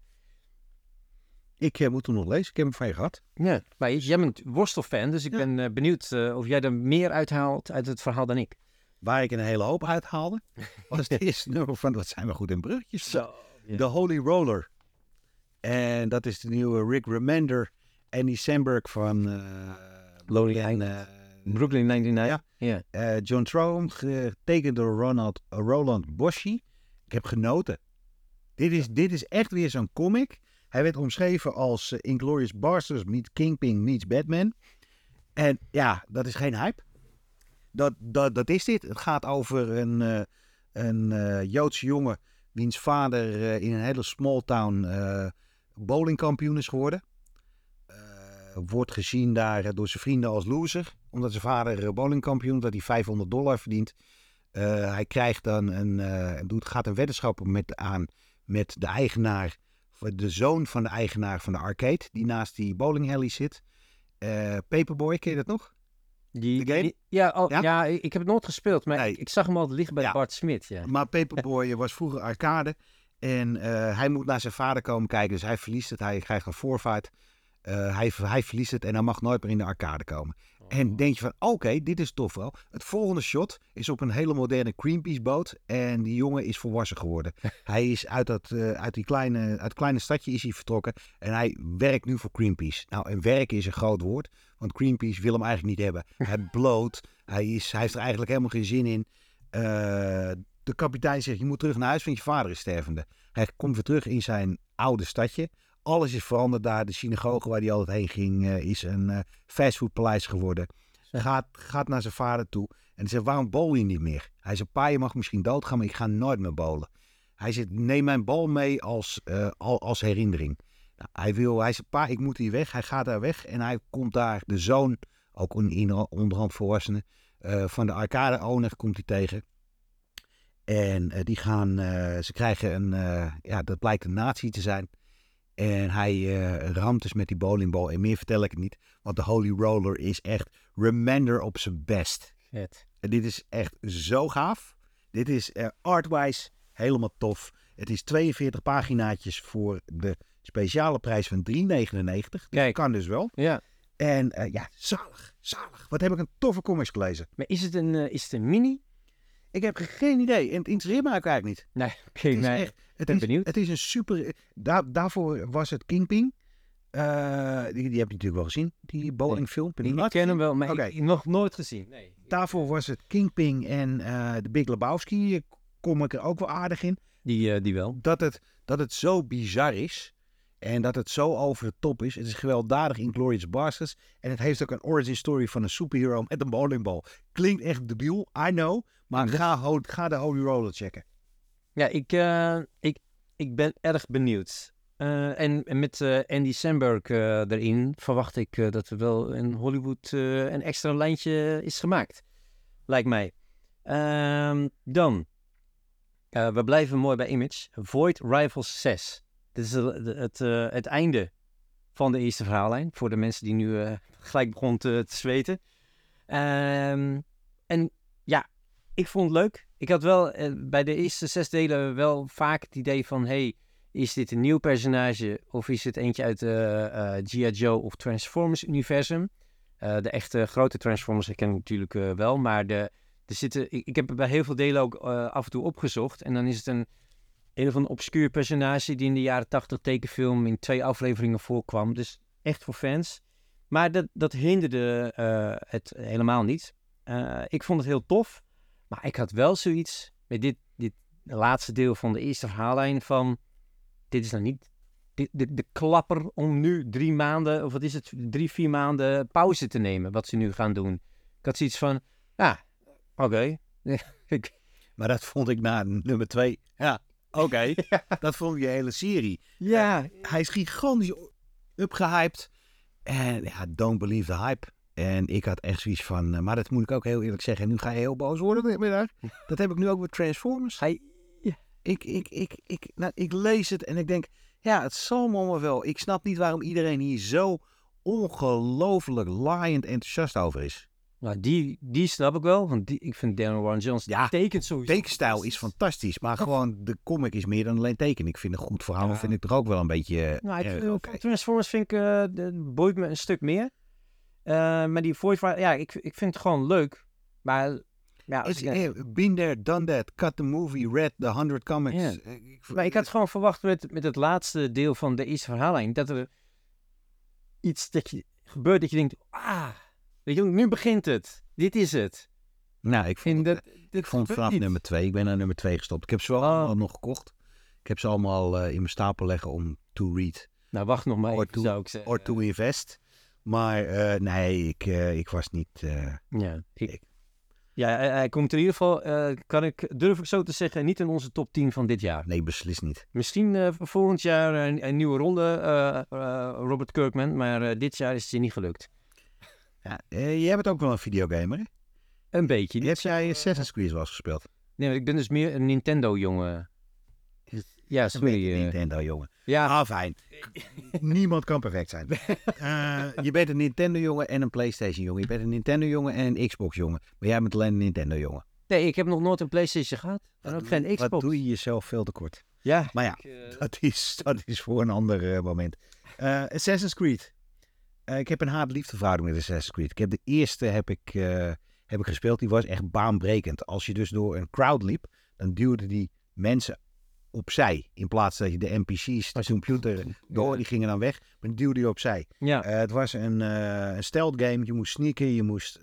Ik moet hem nog lezen. Ik heb hem van je gehad. Ja, maar jij bent worstelfan, dus ik ben benieuwd of jij er meer uithaalt uit het verhaal dan ik. Waar ik een hele hoop uithaalde, was het eerste nummer van, wat zijn we goed in bruggetjes. Zo. The Holy Roller. En dat is de nieuwe Rick Remender en die Sandberg van Brooklyn 99. Ja. Yeah. John Trome, getekend door Roland Boschi. Ik heb genoten. Dit is echt weer zo'n comic... Hij werd omschreven als Inglourious Basterds meets Kingpin meets Batman. En ja, dat is geen hype. Dat is dit. Het gaat over een Joodse jongen... wiens vader in een hele small town bowlingkampioen is geworden. Wordt gezien daar door zijn vrienden als loser. Omdat zijn vader bowlingkampioen, dat hij $500 verdient. Hij krijgt dan gaat een weddenschap aan met de eigenaar... De zoon van de eigenaar van de arcade, die naast die bowling alley zit. Paperboy, ken je dat nog? Ja, ik heb het nooit gespeeld, maar nee. Ik zag hem altijd liggen bij Bart Smit. Ja. Maar Paperboy was vroeger arcade en hij moet naar zijn vader komen kijken. Dus hij verliest het, hij krijgt een forfeit. Hij verliest het en hij mag nooit meer in de arcade komen. Oh. En denk je van, oké, dit is tof wel. Het volgende shot is op een hele moderne Greenpeace boot. En die jongen is volwassen geworden. Hij is uit het kleine stadje is hij vertrokken. En hij werkt nu voor Greenpeace. Nou, en werken is een groot woord. Want Greenpeace wil hem eigenlijk niet hebben. Hij bloot. Hij heeft er eigenlijk helemaal geen zin in. De kapitein zegt, je moet terug naar huis, want je vader is stervende. Hij komt weer terug in zijn oude stadje. Alles is veranderd daar. De synagoge waar hij altijd heen ging is een fastfoodpaleis geworden. Gaat naar zijn vader toe. En hij zegt, waarom bowl je niet meer? Hij zegt, pa, je mag misschien doodgaan, maar ik ga nooit meer bowlen. Hij zegt, neem mijn bal mee als herinnering. Nou, hij zegt, pa, ik moet hier weg. Hij gaat daar weg en hij komt daar de zoon, ook onderhand volwassene, van de arcade-owner komt hij tegen. En ze krijgen dat blijkt een nazi te zijn. En hij ramt dus met die bowlingbal. En meer vertel ik het niet. Want de Holy Roller is echt Remender op zijn best. Vet. En dit is echt zo gaaf. Dit is artwise helemaal tof. Het is 42 paginaatjes voor de speciale prijs van $3,99. Dat kan dus wel. Ja. En zalig. Wat heb ik een toffe comics gelezen. Maar is het een mini? Ik heb geen idee. En het interesseert me eigenlijk niet. Nee, echt... Het is een super... Daarvoor was het Kingpin. Die heb je natuurlijk wel gezien. Die bowlingfilm. Nee, ik ken hem wel, maar ik heb nog nooit gezien. Nee. Daarvoor was het Kingpin en de Big Lebowski. Kom ik er ook wel aardig in. Die wel. Dat het zo bizar is. En dat het zo over de top is. Het is gewelddadig Inglourious Basterds. En het heeft ook een origin story van een superhero met een bowlingbal. Klinkt echt debiel, I know. Maar ga de Holy Roller checken. Ja, ik ben erg benieuwd. En met Andy Samberg erin verwacht ik dat er wel in Hollywood een extra lijntje is gemaakt. Lijkt mij. Dan, we blijven mooi bij Image. Void Rivals 6. Dit is het einde van de eerste verhaallijn. Voor de mensen die nu gelijk begonnen te zweten. En ja, ik vond het leuk. Ik had wel bij de eerste 6 delen wel vaak het idee van... Hey, is dit een nieuw personage of is het eentje uit G.I. Joe of Transformers universum? De echte grote Transformers herken ik natuurlijk wel. Maar ik heb bij heel veel delen ook af en toe opgezocht. En dan is het een of een obscuur personage die in de jaren 80 tekenfilm in 2 afleveringen voorkwam. Dus echt voor fans. Maar dat hinderde het helemaal niet. Ik vond het heel tof. Maar ik had wel zoiets met dit laatste deel van de eerste verhaallijn van... Dit is nou niet de klapper om nu 3 maanden, of wat is het, 3-4 maanden pauze te nemen, wat ze nu gaan doen. Ik had zoiets van, ja, oké. Maar dat vond ik na nummer 2, ja, oké. Ja. Dat vond ik de hele serie. Ja. Hij is gigantisch upgehyped. En ja, don't believe the hype. En ik had echt zoiets van, maar dat moet ik ook heel eerlijk zeggen. Nu ga je heel boos worden middag. Dat heb ik nu ook met Transformers. Ik lees het en ik denk, ja, het zal me maar wel. Ik snap niet waarom iedereen hier zo ongelooflijk laaiend enthousiast over is. Nou, die snap ik wel, want ik vind Daniel Warren Johnson tekent sowieso. Tekenstijl is fantastisch, maar gewoon de comic is meer dan alleen teken. Ik vind een goed verhaal, vind ik toch ook wel een beetje... Transformers vind ik, boeit me een stuk meer. Maar die voice, ja, ik vind het gewoon leuk, maar... Ja, been there, done that, cut the movie, read the 100 comics. Yeah. Maar ik had gewoon verwacht met het laatste deel van de eerste verhaallijn... dat er iets gebeurt dat je denkt... Ah, weet je, nu begint het. Dit is het. Nou, ik vond vanaf nummer 2. Ik ben naar nummer 2 gestopt. Ik heb ze wel allemaal nog gekocht. Ik heb ze allemaal in mijn stapel leggen om to read. Nou, wacht nog maar even, zou ik zeggen. Or to invest. Maar nee, ik was niet... Ja, hij komt in ieder geval, durf ik zo te zeggen, niet in onze top 10 van dit jaar. Nee, beslist niet. Misschien volgend jaar een nieuwe ronde, Robert Kirkman, maar dit jaar is het niet gelukt. Ja, jij bent ook wel een videogamer, hè? Een beetje. Heb jij Assassin's Creed wel eens gespeeld? Nee, maar ik ben dus meer een Nintendo-jongen. Ja, sorry. Een Nintendo-jongen. Ja, fijn. Niemand kan perfect zijn. Je bent een Nintendo-jongen en een PlayStation-jongen. Je bent een Nintendo-jongen en een Xbox-jongen. Maar jij bent alleen een Nintendo-jongen. Nee, ik heb nog nooit een PlayStation gehad. En ook geen Xbox. Wat doe je jezelf veel te kort. Ja. Maar ja, dat is voor een ander moment. Assassin's Creed. Ik heb een haat-liefdeverhouding met Assassin's Creed. Ik heb de eerste heb ik gespeeld. Die was echt baanbrekend. Als je dus door een crowd liep, dan duwde die mensen opzij. In plaats dat je de NPC's, de computer, die gingen dan weg. Maar die duwde je opzij. Ja. Het was een stealth game. Je moest sneaken. Je moest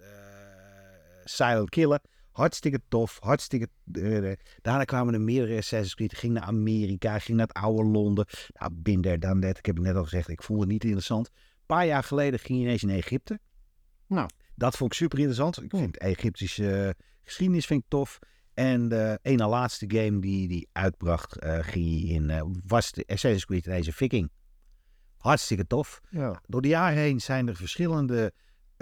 silent killen. Hartstikke tof. Hartstikke... Daarna kwamen er meerdere Assassin's Creed. Ging naar Amerika. Ging naar het oude Londen. Nou, been there, done that. Ik heb het net al gezegd. Ik vond het niet interessant. Een paar jaar geleden ging je ineens in Egypte. Nou, dat vond ik super interessant. Ik vind Egyptische geschiedenis vind ik tof. En de ene laatste game die hij uitbracht, was de Assassin's Creed ineens een viking. Hartstikke tof. Ja. Door de jaren heen zijn er verschillende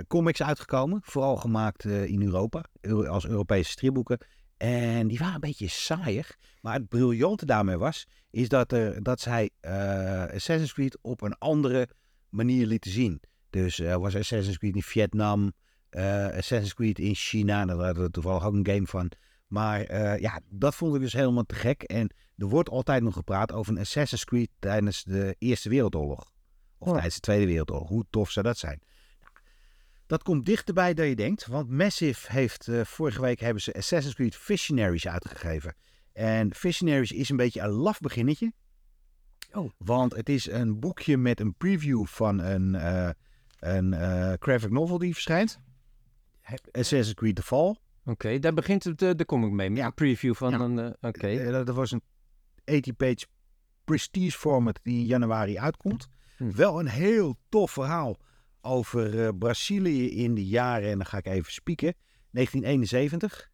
comics uitgekomen. Vooral gemaakt in Europa, als Europese stripboeken. En die waren een beetje saaiig. Maar het briljante daarmee was, is dat zij Assassin's Creed op een andere manier lieten zien. Dus was Assassin's Creed in Vietnam, Assassin's Creed in China. Daar hadden we toevallig ook een game van. Maar ja, dat vond ik dus helemaal te gek. En er wordt altijd nog gepraat over een Assassin's Creed tijdens de Eerste Wereldoorlog. Of tijdens de Tweede Wereldoorlog. Hoe tof zou dat zijn? Dat komt dichterbij dan je denkt. Want Massive heeft vorige week hebben ze Assassin's Creed Visionaries uitgegeven. En Visionaries is een beetje een laf beginnetje. Oh. Want het is een boekje met een preview van een graphic novel die verschijnt. Assassin's Creed The Fall. Oké, daar begint de comic mee. Met een preview van een... Dat was een 80-page prestige format die in januari uitkomt. Wel een heel tof verhaal over Brazilië in de jaren, en dan ga ik even spieken, 1971.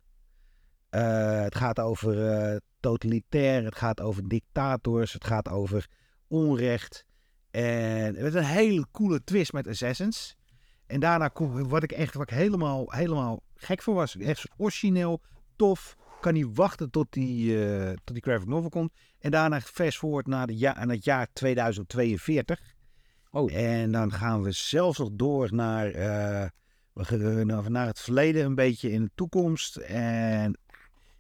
Het gaat over totalitair, het gaat over dictators, het gaat over onrecht. En het is een hele coole twist met Assassins. En daarna komt wat ik helemaal gek voor was. Echt origineel, tof. Kan niet wachten tot die graphic novel komt. En daarna fast forward naar het jaar 2042. Oh. En dan gaan we zelfs nog door naar het verleden, een beetje in de toekomst. En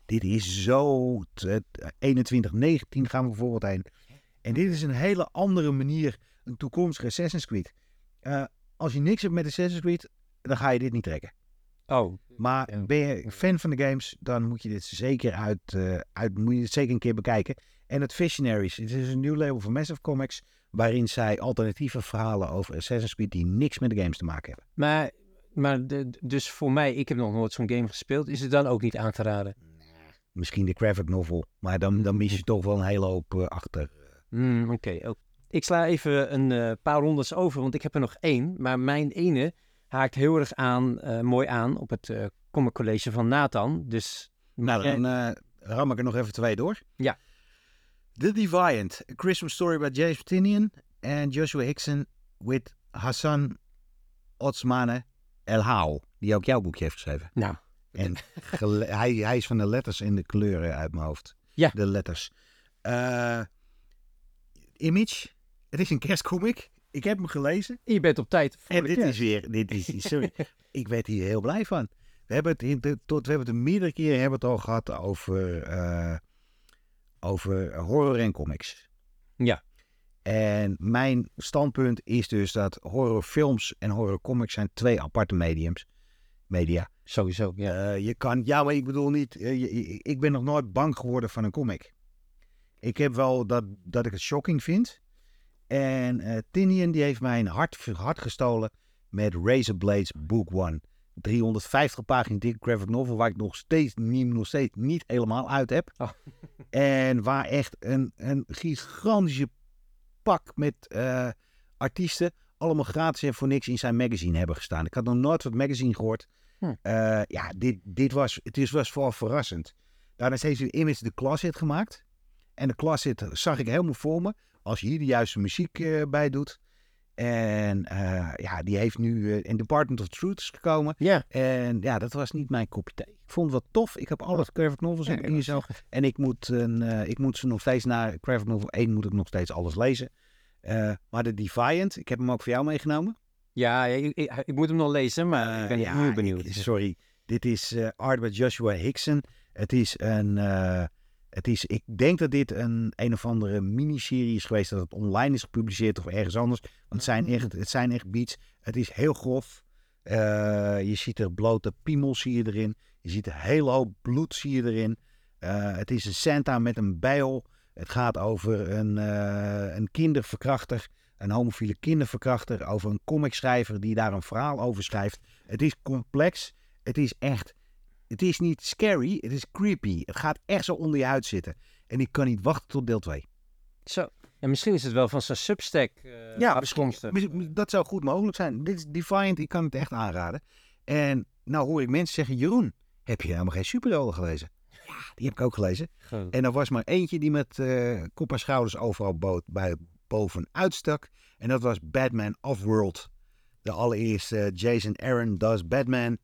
dit is zo... 2119 gaan we bijvoorbeeld heen. En dit is een hele andere manier, een toekomstige Assassin's Creed. Als je niks hebt met Assassin's Creed, dan ga je dit niet trekken. Oh. Maar ben je fan van de games, dan moet je dit zeker een keer bekijken. En het Visionaries, dit is een nieuw label van Massive Comics, waarin zij alternatieve verhalen over Assassin's Creed die niks met de games te maken hebben. Dus voor mij, ik heb nog nooit zo'n game gespeeld, is het dan ook niet aan te raden? Misschien de graphic novel, maar dan mis je toch wel een hele hoop achter. Oké. Ik sla even een paar rondes over, want ik heb er nog één. Maar mijn ene haakt heel erg mooi aan op het Comic College van Nathan. Dus, dan ram ik er nog even twee door. Ja. The Deviant, A Christmas Story by James Tinian en Joshua Hickson with Hassan Otsmane El Haal, die ook jouw boekje heeft geschreven. Nou. En hij is van de letters en de kleuren uit mijn hoofd. Ja. De letters. Image. Het is een kerstcomic. Ik heb hem gelezen. Je bent op tijd. En dit is weer... Ik werd hier heel blij van. We hebben het meerdere keren al gehad over horror en comics. Ja. En mijn standpunt is dus dat horrorfilms en horrorcomics zijn twee aparte media. Sowieso, ja. Maar ik bedoel niet... ik ben nog nooit bang geworden van een comic. Ik heb wel dat ik het shocking vind. En Tinian die heeft mijn hart gestolen met Razorblades Book 1. 350 pagina's dik graphic novel waar ik nog steeds niet helemaal uit heb. Oh. En waar echt een gigantische pak met artiesten allemaal gratis en voor niks in zijn magazine hebben gestaan. Ik had nog nooit van het magazine gehoord. Dit was vooral verrassend. Daarnaast heeft hij Image The Closet gemaakt. En de Closet zag ik helemaal voor me. Als je hier de juiste muziek bij doet. En die heeft nu in Department of Truth gekomen. Ja. En ja, dat was niet mijn kopje thee. Ik vond het wat tof. Ik heb alle graphic novels in jezelf. En ik moet ze nog steeds na graphic novel 1 moet ik nog steeds alles lezen. Maar de Deviant, ik heb hem ook voor jou meegenomen. Ja, ik moet hem nog lezen, maar ik ben heel benieuwd. Dit is art by Joshua Hickson. Het is een... ik denk dat dit een of andere miniserie is geweest, dat het online is gepubliceerd of ergens anders. Want het zijn echt beats. Het is heel grof. Je ziet er blote piemels zie je erin. Je ziet een hele hoop bloed zie je erin. Het is een Santa met een bijl. Het gaat over een kinderverkrachter. Een homofiele kinderverkrachter. Over een comicschrijver die daar een verhaal over schrijft. Het is complex. Het is echt... Het is niet scary, het is creepy. Het gaat echt zo onder je huid zitten. En ik kan niet wachten tot deel 2. Zo. Ja, misschien is het wel van zijn Substack afkomstig. Dat zou goed mogelijk zijn. Dit is Defiant, ik kan het echt aanraden. En nou hoor ik mensen zeggen... Jeroen, heb je helemaal geen superhelden gelezen? Ja, die heb ik ook gelezen. Goed. En er was maar eentje die met kop en schouders overal bovenuit stak. En dat was Batman Offworld. De allereerste Jason Aaron Does Batman...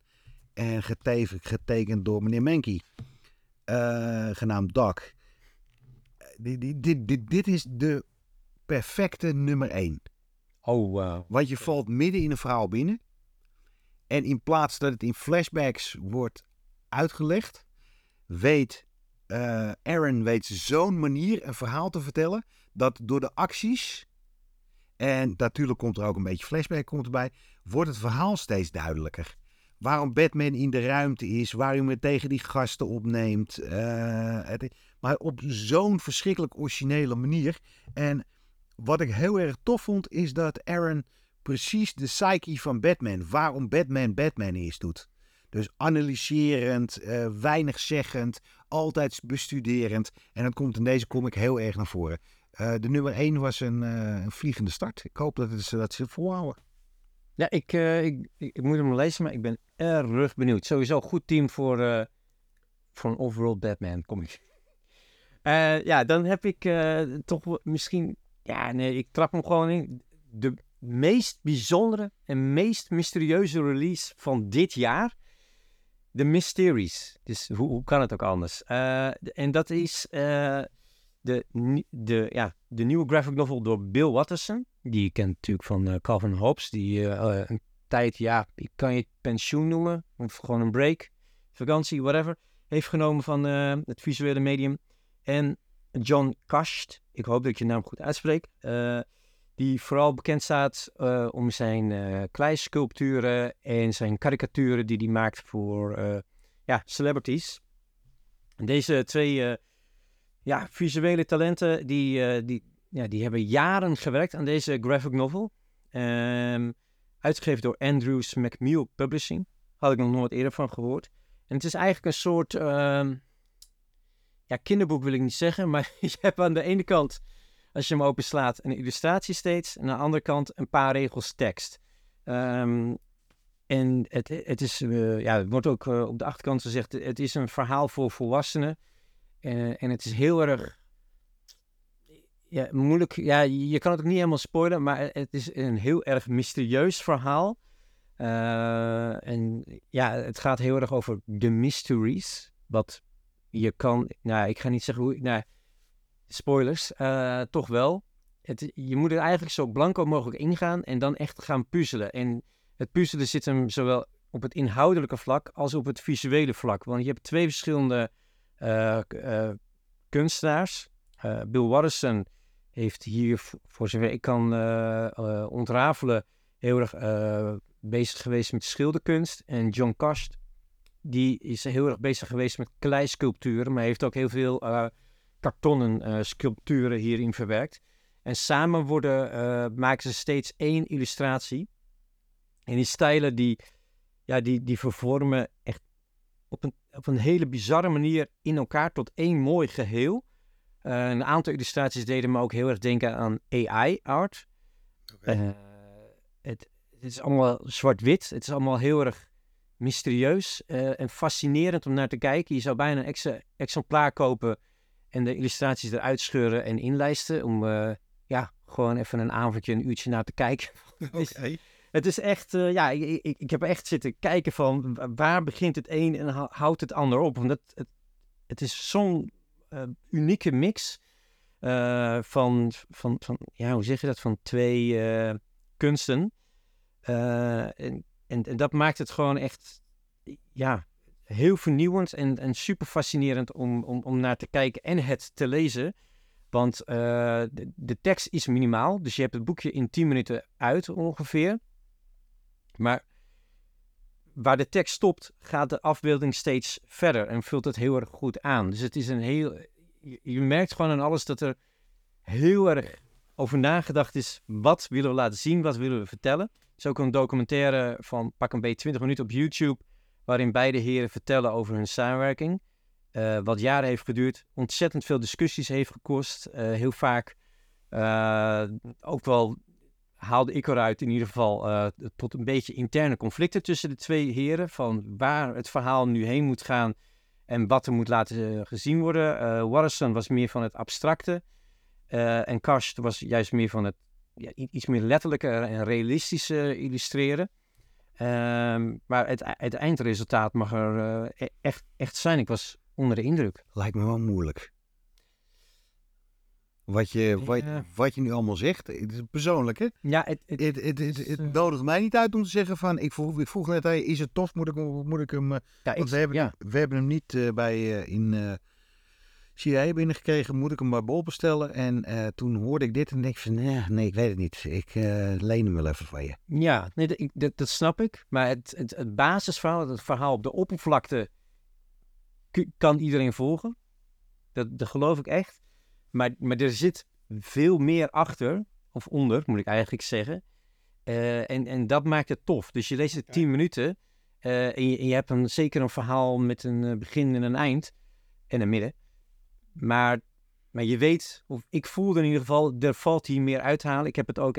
En getekend door meneer Menke, genaamd Doc. Dit is de perfecte nummer 1. Oh, wow. Want je valt midden in een verhaal binnen. En in plaats dat het in flashbacks wordt uitgelegd, Aaron weet zo'n manier een verhaal te vertellen, dat door de acties, en natuurlijk komt er ook een beetje flashback erbij, wordt het verhaal steeds duidelijker. Waarom Batman in de ruimte is, waar hij me tegen die gasten opneemt. Maar op zo'n verschrikkelijk originele manier. En wat ik heel erg tof vond, is dat Aaron precies de psyche van Batman, waarom Batman Batman is, doet. Dus analyserend, weinigzeggend, altijd bestuderend. En dat komt in deze comic heel erg naar voren. De nummer 1 was een vliegende start. Ik hoop dat ze het volhouden. Ja, ik moet hem lezen, maar ik ben erg benieuwd. Sowieso goed team voor een overall Batman comic. Ja, dan heb ik toch misschien... Ja, nee, ik trap hem gewoon in. De meest bijzondere en meest mysterieuze release van dit jaar. De Mysteries. Dus hoe kan het ook anders? En dat is... De nieuwe graphic novel door Bill Watterson. Die je kent natuurlijk van Calvin en Hobbes. Die een tijd, ja, ik kan je pensioen noemen. Of gewoon een break, vakantie, whatever. Heeft genomen van het visuele medium. En John Kasht. Ik hoop dat ik je naam goed uitspreek. Die vooral bekend staat om zijn kleisculpturen en zijn karikaturen die hij maakt voor celebrities. En deze twee... visuele talenten die hebben jaren gewerkt aan deze graphic novel. Uitgegeven door Andrews McMill Publishing. Had ik nog nooit eerder van gehoord. En het is eigenlijk een soort... kinderboek wil ik niet zeggen. Maar je hebt aan de ene kant, als je hem openslaat, een illustratie steeds. En aan de andere kant een paar regels tekst. En het is... het wordt ook op de achterkant gezegd... Het is een verhaal voor volwassenen. En het is heel erg moeilijk. Ja, je kan het ook niet helemaal spoilen, maar het is een heel erg mysterieus verhaal. Het gaat heel erg over de mysteries. Wat je kan... Nou, ik ga niet zeggen hoe... Nou, spoilers. Toch wel. Je moet er eigenlijk zo blanco mogelijk ingaan en dan echt gaan puzzelen. En het puzzelen zit hem zowel op het inhoudelijke vlak als op het visuele vlak. Want je hebt twee verschillende... kunstenaars. Bill Watterson heeft hier, voor zover ik kan ontrafelen, heel erg bezig geweest met schilderkunst. En John Kasht, die is heel erg bezig geweest met kleisculpturen, maar heeft ook heel veel kartonnen sculpturen hierin verwerkt. En samen maken ze steeds één illustratie. En die stijlen die vervormen echt op een hele bizarre manier in elkaar tot één mooi geheel. Een aantal illustraties deden me ook heel erg denken aan AI-art. Okay. Het is allemaal zwart-wit. Het is allemaal heel erg mysterieus en fascinerend om naar te kijken. Je zou bijna een exemplaar kopen en de illustraties eruit scheuren en inlijsten. Om gewoon even een avondje, een uurtje naar te kijken. Okay. Het is echt, ik heb echt zitten kijken van waar begint het een en houdt het ander op. Want het is zo'n unieke mix van twee kunsten. En dat maakt het gewoon echt, heel vernieuwend en super fascinerend om naar te kijken en het te lezen. Want de tekst is minimaal, dus je hebt het boekje in 10 minuten uit ongeveer. Maar waar de tekst stopt, gaat de afbeelding steeds verder en vult het heel erg goed aan. Dus het is je merkt gewoon aan alles dat er heel erg over nagedacht is. Wat willen we laten zien? Wat willen we vertellen? Er is ook een documentaire van pak een beetje 20 minuten op YouTube, waarin beide heren vertellen over hun samenwerking. Wat jaren heeft geduurd. Ontzettend veel discussies heeft gekost. Heel vaak ook wel... haalde ik eruit in ieder geval tot een beetje interne conflicten tussen de twee heren. Van waar het verhaal nu heen moet gaan en wat er moet laten gezien worden. Watterson was meer van het abstracte. En Kasht was juist meer van het iets meer letterlijke en realistische illustreren. Maar het eindresultaat mag er echt zijn. Ik was onder de indruk. Lijkt me wel moeilijk. Wat je nu allemaal zegt, het is persoonlijk, hè? Ja, het nodigt mij niet uit om te zeggen van... Ik vroeg net, hey, is het tof? Moet ik hem... We hebben hem niet in Syrië binnengekregen. Moet ik hem bij Bol bestellen? En toen hoorde ik dit en dacht ik van... Nee, ik weet het niet. Ik leen hem wel even van je. Ja, nee, dat snap ik. Maar het basisverhaal, het verhaal op de oppervlakte... kan iedereen volgen. Dat geloof ik echt. Maar er zit veel meer achter, of onder, moet ik eigenlijk zeggen. En dat maakt het tof. Dus je leest het 10 minuten en je hebt zeker een verhaal met een begin en een eind en een midden. Maar Maar je weet, of ik voelde in ieder geval, er valt hier meer uithalen. Ik heb het ook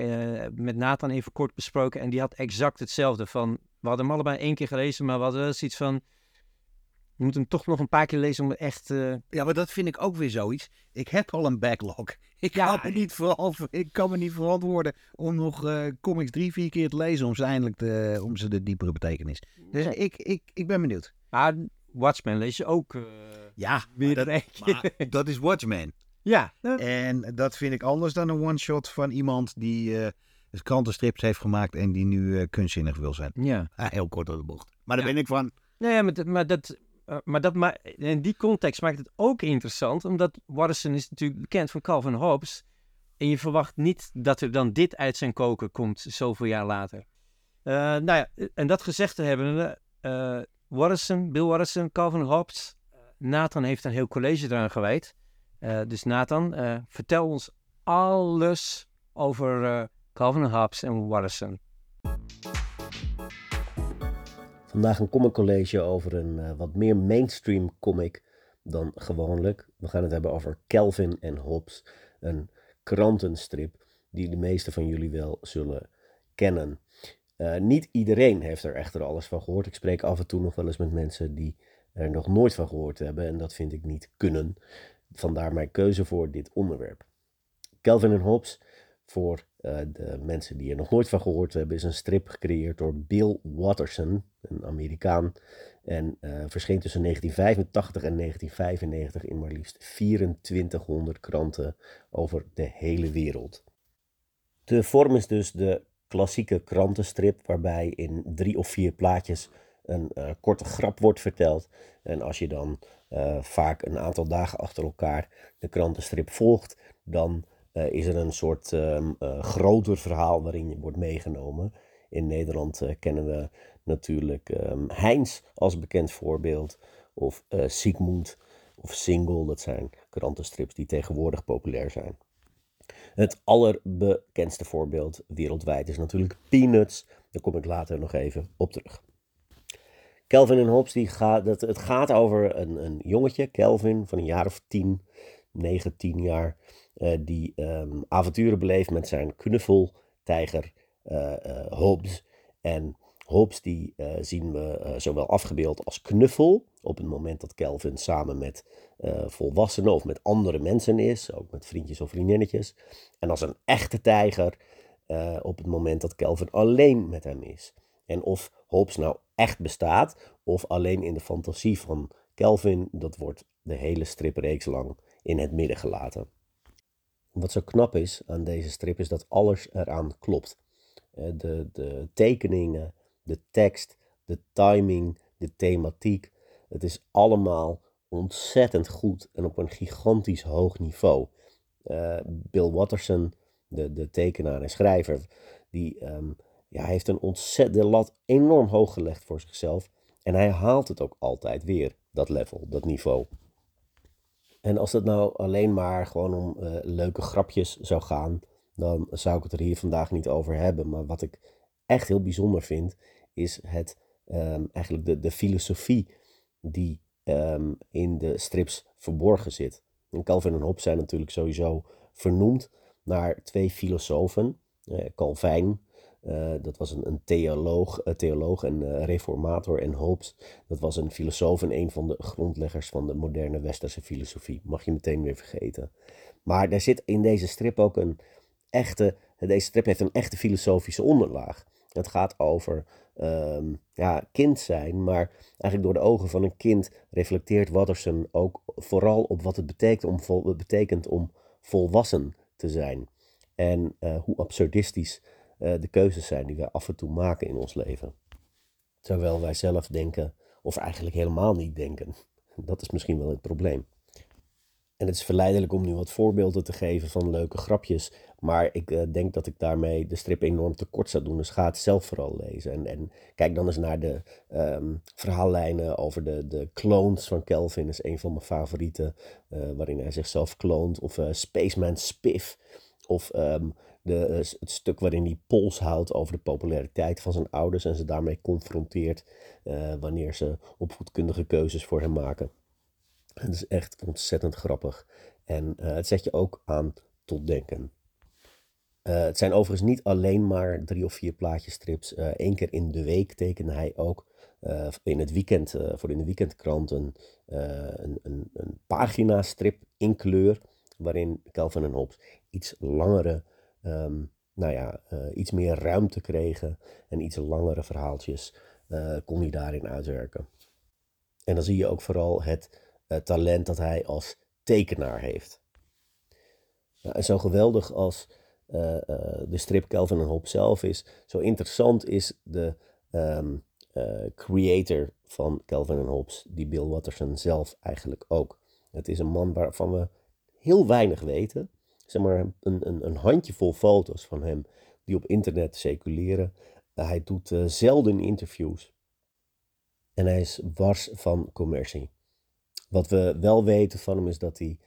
met Nathan even kort besproken. En die had exact hetzelfde. Van, we hadden hem allebei 1 keer gelezen, maar we hadden wel zoiets van... Je moet hem toch nog een paar keer lezen om er echt... Ja, maar dat vind ik ook weer zoiets. Ik heb al een backlog. Ik kan me niet verantwoorden om nog comics 3-4 keer te lezen... om ze de diepere betekenis. Dus ik ben benieuwd. Maar Watchmen lees je ook meer dan 1 keer. Maar dat is Watchmen. Ja. En dat vind ik anders dan een one-shot van iemand die krantenstrips heeft gemaakt... en die nu kunstzinnig wil zijn. Ja. Heel kort op de bocht. Maar daar ben ik van... Nee, maar in die context maakt het ook interessant, omdat Watterson is natuurlijk bekend van Calvin en Hobbes. En je verwacht niet dat er dan dit uit zijn koker komt zoveel jaar later. En dat gezegd te hebben, Bill Watterson, Calvin en Hobbes, Nathan heeft een heel college eraan gewijd. Dus Nathan, vertel ons alles over Calvin en Hobbes en Watterson. Vandaag een comic college over een wat meer mainstream comic dan gewoonlijk. We gaan het hebben over Calvin en Hobbes, een krantenstrip die de meeste van jullie wel zullen kennen. Niet iedereen heeft er echter alles van gehoord. Ik spreek af en toe nog wel eens met mensen die er nog nooit van gehoord hebben en dat vind ik niet kunnen. Vandaar mijn keuze voor dit onderwerp. Calvin en Hobbes, voor de mensen die er nog nooit van gehoord hebben, is een strip gecreëerd door Bill Watterson, een Amerikaan. En verscheen tussen 1985 en 1995 in maar liefst 2400 kranten over de hele wereld. De vorm is dus de klassieke krantenstrip, waarbij in 3 of 4 plaatjes een korte grap wordt verteld. En als je dan vaak een aantal dagen achter elkaar de krantenstrip volgt, dan... is er een soort groter verhaal waarin je wordt meegenomen. In Nederland kennen we natuurlijk Heinz als bekend voorbeeld. Of Sigmund of Single. Dat zijn krantenstrips die tegenwoordig populair zijn. Het allerbekendste voorbeeld wereldwijd is natuurlijk Peanuts. Daar kom ik later nog even op terug. Calvin en Hobbes, het gaat over een jongetje, Calvin, van een jaar of 9, 10 jaar... die avonturen beleeft met zijn knuffeltijger Hobbes. En Hobbes die zien we zowel afgebeeld als knuffel. Op het moment dat Calvin samen met volwassenen of met andere mensen is. Ook met vriendjes of vriendinnetjes. En als een echte tijger op het moment dat Calvin alleen met hem is. En of Hobbes nou echt bestaat of alleen in de fantasie van Calvin. Dat wordt de hele stripreeks lang in het midden gelaten. Wat zo knap is aan deze strip is dat alles eraan klopt. De tekeningen, de tekst, de timing, de thematiek. Het is allemaal ontzettend goed en op een gigantisch hoog niveau. Bill Watterson, de tekenaar en schrijver, die heeft een ontzettende lat enorm hoog gelegd voor zichzelf. En hij haalt het ook altijd weer, dat level, dat niveau. En als het nou alleen maar gewoon om leuke grapjes zou gaan, dan zou ik het er hier vandaag niet over hebben. Maar wat ik echt heel bijzonder vind, is het eigenlijk de filosofie die in de strips verborgen zit. En Calvin en Hobbes zijn natuurlijk sowieso vernoemd naar 2 filosofen. Calvin, dat was een theoloog en reformator, en Hobbes, dat was een filosoof en een van de grondleggers van de moderne westerse filosofie. Mag je meteen weer vergeten. Maar daar zit in deze strip ook deze strip heeft een echte filosofische onderlaag. Het gaat over kind zijn, maar eigenlijk door de ogen van een kind reflecteert Watterson ook vooral op wat het betekent om volwassen te zijn. En hoe absurdistisch de keuzes zijn die wij af en toe maken in ons leven. Terwijl wij zelf denken, of eigenlijk helemaal niet denken. Dat is misschien wel het probleem. En het is verleidelijk om nu wat voorbeelden te geven van leuke grapjes. Maar ik denk dat ik daarmee de strip enorm tekort zou doen. Dus ga het zelf vooral lezen. En kijk dan eens naar de verhaallijnen over de clones van Calvin. Is een van mijn favorieten. Waarin hij zichzelf kloont. Of Spaceman Spiff. Of het stuk waarin hij pols houdt over de populariteit van zijn ouders en ze daarmee confronteert wanneer ze opvoedkundige keuzes voor hem maken. Het is echt ontzettend grappig En het zet je ook aan tot denken. Het zijn overigens niet alleen maar 3 of 4 plaatjesstrips. Eén keer in de week tekende hij ook in het weekend, voor in de weekendkrant een paginastrip in kleur, waarin Calvin en Hobbes iets langere, iets meer ruimte kregen en iets langere verhaaltjes kon hij daarin uitwerken. En dan zie je ook vooral het talent dat hij als tekenaar heeft. Nou, en zo geweldig als de strip Calvin en Hobbes zelf is, zo interessant is de creator van Calvin en Hobbes, die Bill Watterson zelf eigenlijk ook. Het is een man waarvan we heel weinig weten. Zeg maar een handjevol foto's van hem die op internet circuleren. Hij doet zelden interviews. En hij is wars van commercie. Wat we wel weten van hem is dat hij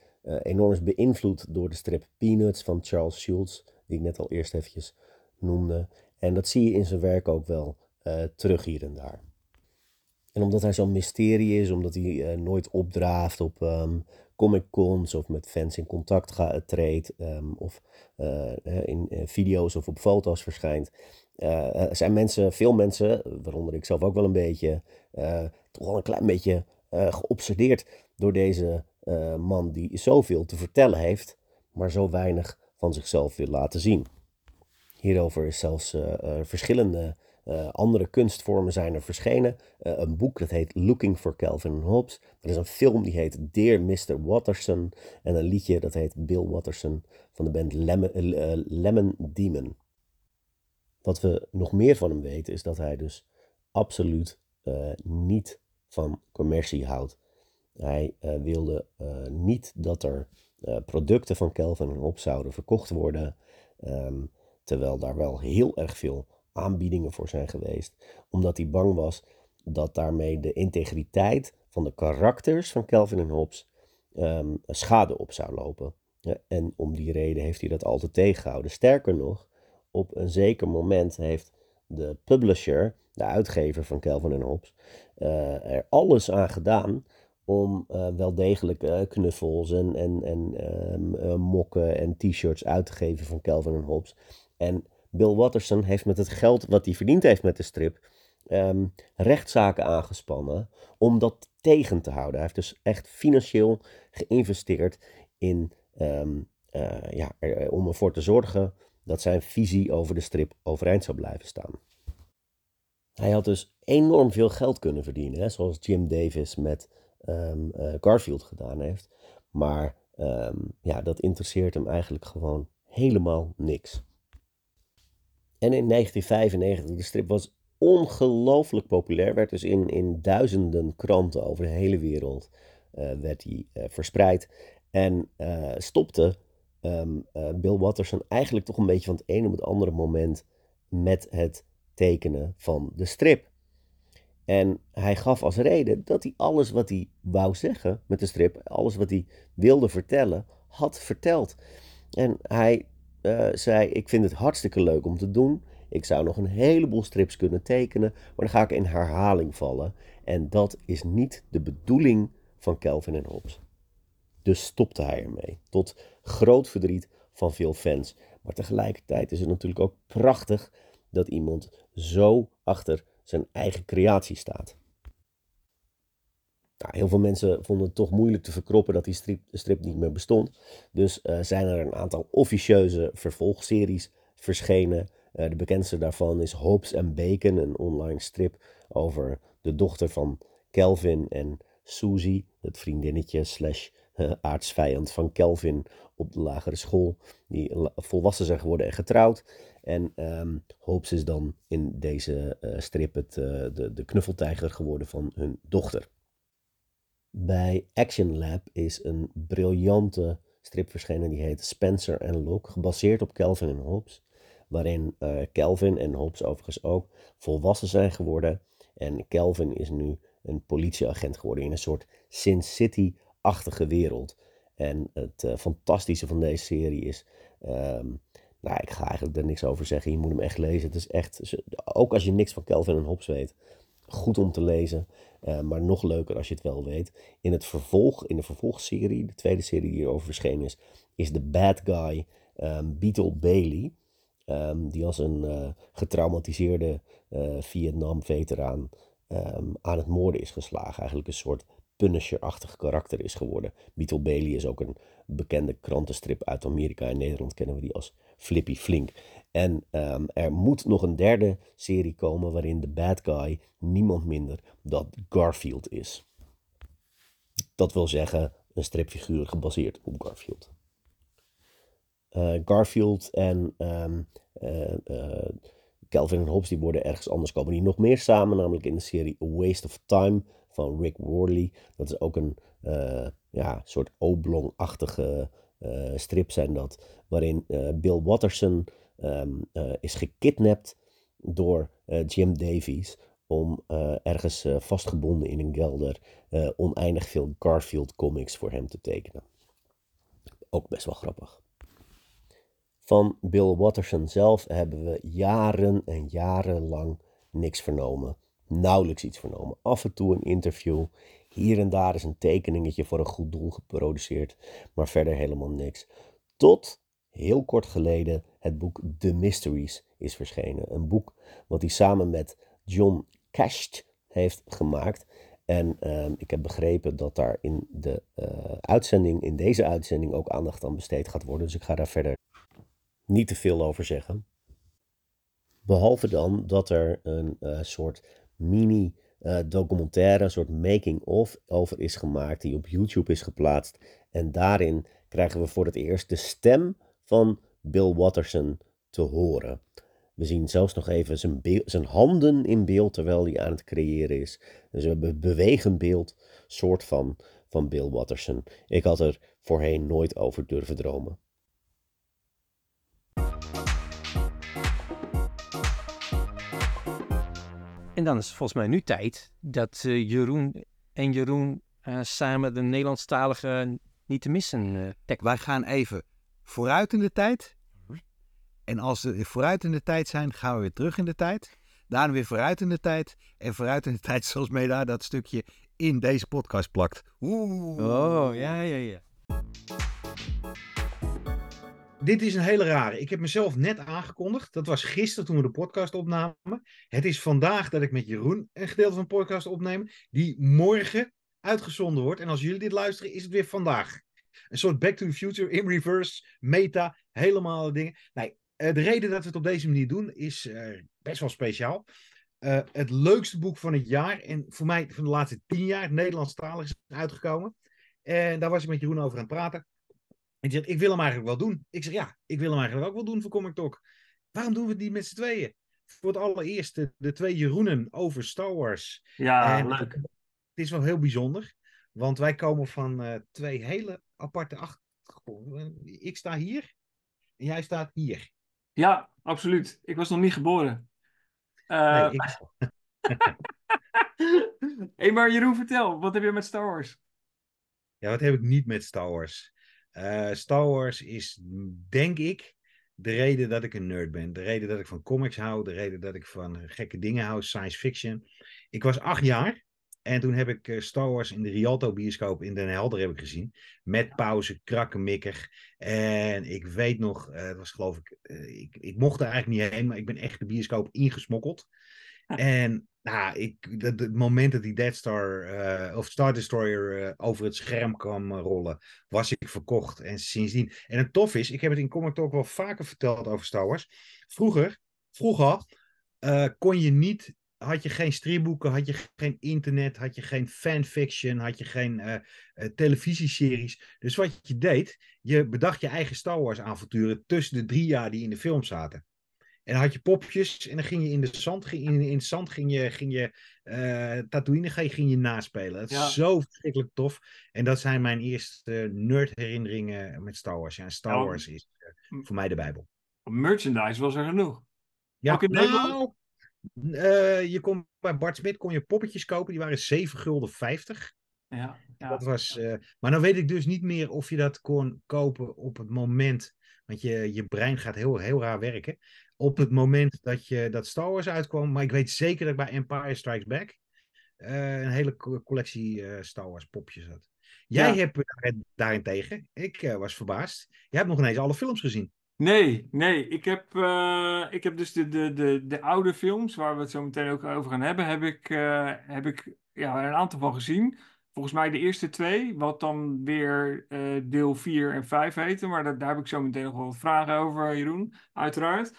enorm is beïnvloed door de strip Peanuts van Charles Schulz, die ik net al eerst eventjes noemde. En dat zie je in zijn werk ook wel terug hier en daar. En omdat hij zo'n mysterie is, omdat hij nooit opdraaft op Comic-Cons of met fans in contact treedt of in video's of op foto's verschijnt, zijn veel mensen, waaronder ik zelf ook wel een beetje, toch wel een klein beetje geobsedeerd door deze man die zoveel te vertellen heeft, maar zo weinig van zichzelf wil laten zien. Hierover is zelfs verschillende andere kunstvormen zijn er verschenen. Een boek dat heet Looking for Calvin Hobbes. Er is een film die heet Dear Mr. Watterson. En een liedje dat heet Bill Watterson van de band Lemon Demon. Wat we nog meer van hem weten is dat hij dus absoluut niet van commercie houdt. Hij wilde niet dat er producten van Calvin en Hobbes zouden verkocht worden. Terwijl daar wel heel erg veel aanbiedingen voor zijn geweest. Omdat hij bang was dat daarmee de integriteit van de karakters van Calvin en Hobbes schade op zou lopen. Ja, en om die reden heeft hij dat altijd tegengehouden. Sterker nog, op een zeker moment heeft de publisher, de uitgever van Calvin en Hobbes, er alles aan gedaan om wel degelijk knuffels en mokken en t-shirts uit te geven van Calvin en Hobbes. En Bill Watterson heeft met het geld wat hij verdiend heeft met de strip rechtszaken aangespannen om dat tegen te houden. Hij heeft dus echt financieel geïnvesteerd in, om ervoor te zorgen dat zijn visie over de strip overeind zou blijven staan. Hij had dus enorm veel geld kunnen verdienen, hè, zoals Jim Davis met Garfield gedaan heeft. Maar dat interesseert hem eigenlijk gewoon helemaal niks. En in 1995, de strip was ongelooflijk populair, werd dus in duizenden kranten over de hele wereld werd die verspreid. En stopte Bill Watterson eigenlijk toch een beetje van het ene op het andere moment met het tekenen van de strip. En hij gaf als reden dat hij alles wat hij wou zeggen met de strip, alles wat hij wilde vertellen, had verteld. En hij zei, ik vind het hartstikke leuk om te doen. Ik zou nog een heleboel strips kunnen tekenen, maar dan ga ik in herhaling vallen. En dat is niet de bedoeling van Calvin en Hobbes. Dus stopte hij ermee. Tot groot verdriet van veel fans. Maar tegelijkertijd is het natuurlijk ook prachtig dat iemand zo achter zijn eigen creatie staat. Nou, heel veel mensen vonden het toch moeilijk te verkroppen dat die strip niet meer bestond. Dus zijn er een aantal officieuze vervolgseries verschenen. De bekendste daarvan is Hobbes and Bacon, een online strip over de dochter van Calvin en Susie, het vriendinnetje / aardsvijand van Calvin op de lagere school, die volwassen zijn geworden en getrouwd. En Hobbes is dan in deze strip de knuffeltijger geworden van hun dochter. Bij Action Lab is een briljante strip verschenen die heet Spencer en Locke, gebaseerd op Calvin en Hobbes, waarin Calvin en Hobbes overigens ook volwassen zijn geworden en Calvin is nu een politieagent geworden in een soort Sin City-achtige wereld. En het fantastische van deze serie is, ik ga eigenlijk er niks over zeggen, je moet hem echt lezen. Het is echt, ook als je niks van Calvin en Hobbes weet, goed om te lezen. Maar nog leuker als je het wel weet. In het vervolg, in de vervolgserie, de tweede serie die hierover verschenen is, is de bad guy Beetle Bailey. Die als een getraumatiseerde Vietnam-veteraan aan het moorden is geslagen. Eigenlijk een soort Punisher-achtig karakter is geworden. Beetle Bailey is ook een bekende krantenstrip uit Amerika. In Nederland kennen we die als Flippy Flink. En er moet nog een derde serie komen waarin de bad guy niemand minder dan Garfield is. Dat wil zeggen een stripfiguur gebaseerd op Garfield. Garfield en Calvin en Hobbes, die worden ergens anders, komen die nog meer samen, namelijk in de serie A Waste of Time van Rick Worley. Dat is ook een soort oblong-achtige strip zijn dat, waarin Bill Watterson is gekidnapt door Jim Davies om ergens vastgebonden in een kelder oneindig veel Garfield comics voor hem te tekenen. Ook best wel grappig. Van Bill Watterson zelf hebben we jaren en jarenlang niks vernomen. Nauwelijks iets vernomen. Af en toe een interview. Hier en daar is een tekeningetje voor een goed doel geproduceerd. Maar verder helemaal niks. Tot heel kort geleden het boek The Mysteries is verschenen. Een boek wat hij samen met John Casht heeft gemaakt. En ik heb begrepen dat daar in de uitzending, in deze uitzending ook aandacht aan besteed gaat worden. Dus ik ga daar verder niet te veel over zeggen. Behalve dan dat er een soort mini-documentaire, een soort making-of over is gemaakt, die op YouTube is geplaatst. En daarin krijgen we voor het eerst de stem van Bill Watterson te horen. We zien zelfs nog even zijn handen in beeld terwijl hij aan het creëren is. Dus we hebben een bewegend beeld, soort van Bill Watterson. Ik had er voorheen nooit over durven dromen. En dan is het volgens mij nu tijd dat Jeroen samen de Nederlandstalige niet te missen tekst. Wij gaan even vooruit in de tijd. En als we vooruit in de tijd zijn, gaan we weer terug in de tijd. Daarna weer vooruit in de tijd. En vooruit in de tijd zoals mee daar dat stukje in deze podcast plakt. Oeh. Oh, ja. Dit is een hele rare. Ik heb mezelf net aangekondigd. Dat was gisteren toen we de podcast opnamen. Het is vandaag dat ik met Jeroen een gedeelte van de podcast opneem. Die morgen uitgezonden wordt. En als jullie dit luisteren, is het weer vandaag. Een soort Back to the Future in reverse, meta, helemaal dingen. Nee, de reden dat we het op deze manier doen is best wel speciaal. Het leukste boek van het jaar. En voor mij van de laatste 10 jaar. Nederlandstalig is uitgekomen. En daar was ik met Jeroen over aan het praten. En die zegt, ik wil hem eigenlijk wel doen. Ik zeg, ja, ik wil hem eigenlijk ook wel doen voor Comic Talk. Waarom doen we het niet met z'n tweeën? Voor het allereerst de twee Jeroenen over Star Wars. Ja, en leuk. Het is wel heel bijzonder. Want wij komen van twee hele aparte achtergronden. Ik sta hier en jij staat hier. Ja, absoluut. Ik was nog niet geboren. Nee, ik... Hey, maar Jeroen, vertel. Wat heb je met Star Wars? Ja, wat heb ik niet met Star Wars? Star Wars is, denk ik, de reden dat ik een nerd ben. De reden dat ik van comics hou. De reden dat ik van gekke dingen hou. Science fiction. Ik was 8 jaar. En toen heb ik Star Wars in de Rialto bioscoop in Den Helder heb ik gezien. Met pauze, krakkemikkig. En ik weet nog, het was geloof ik, ik mocht er eigenlijk niet heen. Maar ik ben echt de bioscoop ingesmokkeld. En het moment dat die Death Star of Star Destroyer over het scherm kwam rollen, was ik verkocht. En sindsdien. En het tof is, ik heb het in Comic Talk wel vaker verteld over Star Wars. Vroeger kon je niet, had je geen stripboeken, had je geen internet, had je geen fanfiction, had je geen televisieseries. Dus wat je deed, je bedacht je eigen Star Wars avonturen tussen de 3 jaar die in de film zaten. En dan had je popjes en dan ging je in het zand ging je Tatooine ging je naspelen. Dat is zo verschrikkelijk tof. En dat zijn mijn eerste nerdherinneringen met Star Wars. Ja, en Star Wars is voor mij de Bijbel. Merchandise was er genoeg. Ja, ook in Nederland? Je kon bij Bart Smit kon je poppetjes kopen. Die waren €7,50. Ja. Dat was, maar dan weet ik dus niet meer of je dat kon kopen op het moment. Want je brein gaat heel raar werken. Op het moment dat Star Wars uitkwam. Maar ik weet zeker dat ik bij Empire Strikes Back een hele collectie Star Wars popjes had. Jij hebt daarentegen, ik was verbaasd, jij hebt nog ineens alle films gezien. Nee, ik heb dus de oude films, waar we het zo meteen ook over gaan hebben, heb ik een aantal van gezien. Volgens mij de eerste twee, wat dan weer deel 4 en 5 heten. Maar daar heb ik zo meteen nog wel wat vragen over, Jeroen, uiteraard.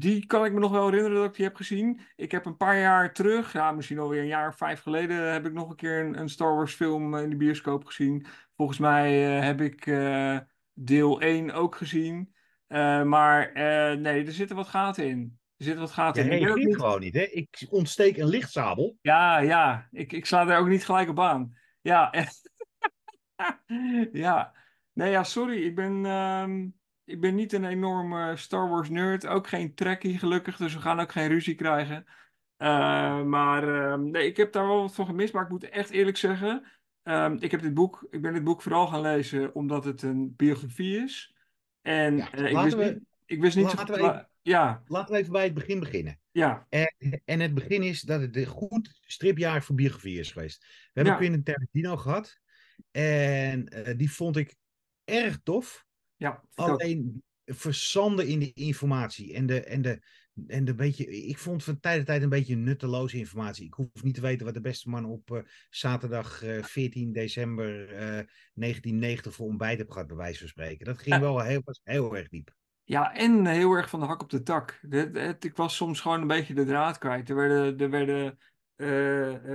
Die kan ik me nog wel herinneren dat ik die heb gezien. Ik heb een paar jaar terug, misschien alweer een jaar of 5 geleden, heb ik nog een keer een Star Wars film in de bioscoop gezien. Volgens mij heb ik deel 1 ook gezien. Maar er zitten wat gaten in. Ik weet het gewoon niet, hè? Ik ontsteek een lichtzabel. Ja. Ik sla daar ook niet gelijk op aan. Ja, echt. Ja. Nee, ja, sorry. Ik ben niet een enorme Star Wars nerd. Ook geen trekkie, gelukkig. Dus we gaan ook geen ruzie krijgen. Maar ik heb daar wel wat van gemist. Maar ik moet echt eerlijk zeggen... Ik ben dit boek vooral gaan lezen omdat het een biografie is. En ja, Laten we even bij het begin beginnen. Ja. En het begin is dat het een goed stripjaar voor biografie is geweest. We hebben Quentin Tarantino gehad. En die vond ik erg tof. Ja, alleen verzanden in de informatie. En de beetje, ik vond van tijd tot tijd een beetje nutteloze informatie. Ik hoef niet te weten wat de beste man op zaterdag 14 december 1990 voor ontbijt heb gehad, bij wijze van spreken. Dat ging wel heel erg diep. Ja, en heel erg van de hak op de tak. Ik was soms gewoon een beetje de draad kwijt. Er werden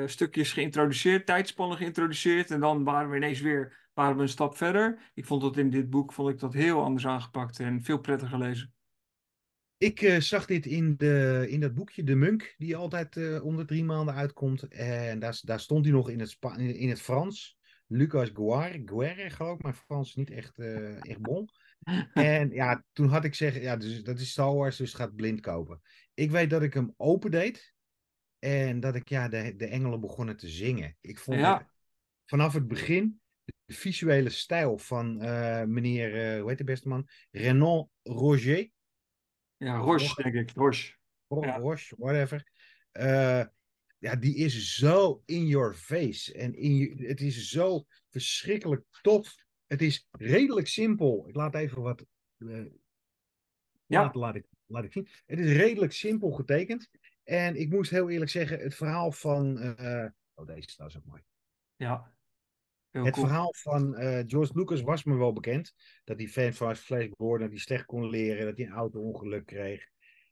stukjes geïntroduceerd, tijdspannen geïntroduceerd. En dan waren we een stap verder. Ik vond dat in dit boek heel anders aangepakt en veel prettiger lezen. Ik zag dit in dat boekje, De Munk, die altijd om de 3 maanden uitkomt. En daar stond hij nog in het Frans. Lucas Guerre, geloof ik, maar Frans is niet echt bon. En ja, toen had ik zeggen, ja, dus, dat is Star Wars, dus gaat blind kopen. Ik weet dat ik hem open deed en dat ik de engelen begonnen te zingen. Ik vond het, vanaf het begin de visuele stijl van meneer, hoe heet de beste man? Renan Roger. Ja, Roche, denk ik. Roche, whatever. Die is zo in your face. En het is zo verschrikkelijk tof. Het is redelijk simpel. Ik laat even wat... Laat ik zien. Het is redelijk simpel getekend. En ik moest heel eerlijk zeggen, het verhaal van... deze staat zo mooi. Ja. Het verhaal van George Lucas was me wel bekend. Dat hij fan van Flash Gordon, dat hij slecht kon leren, dat hij een auto-ongeluk kreeg.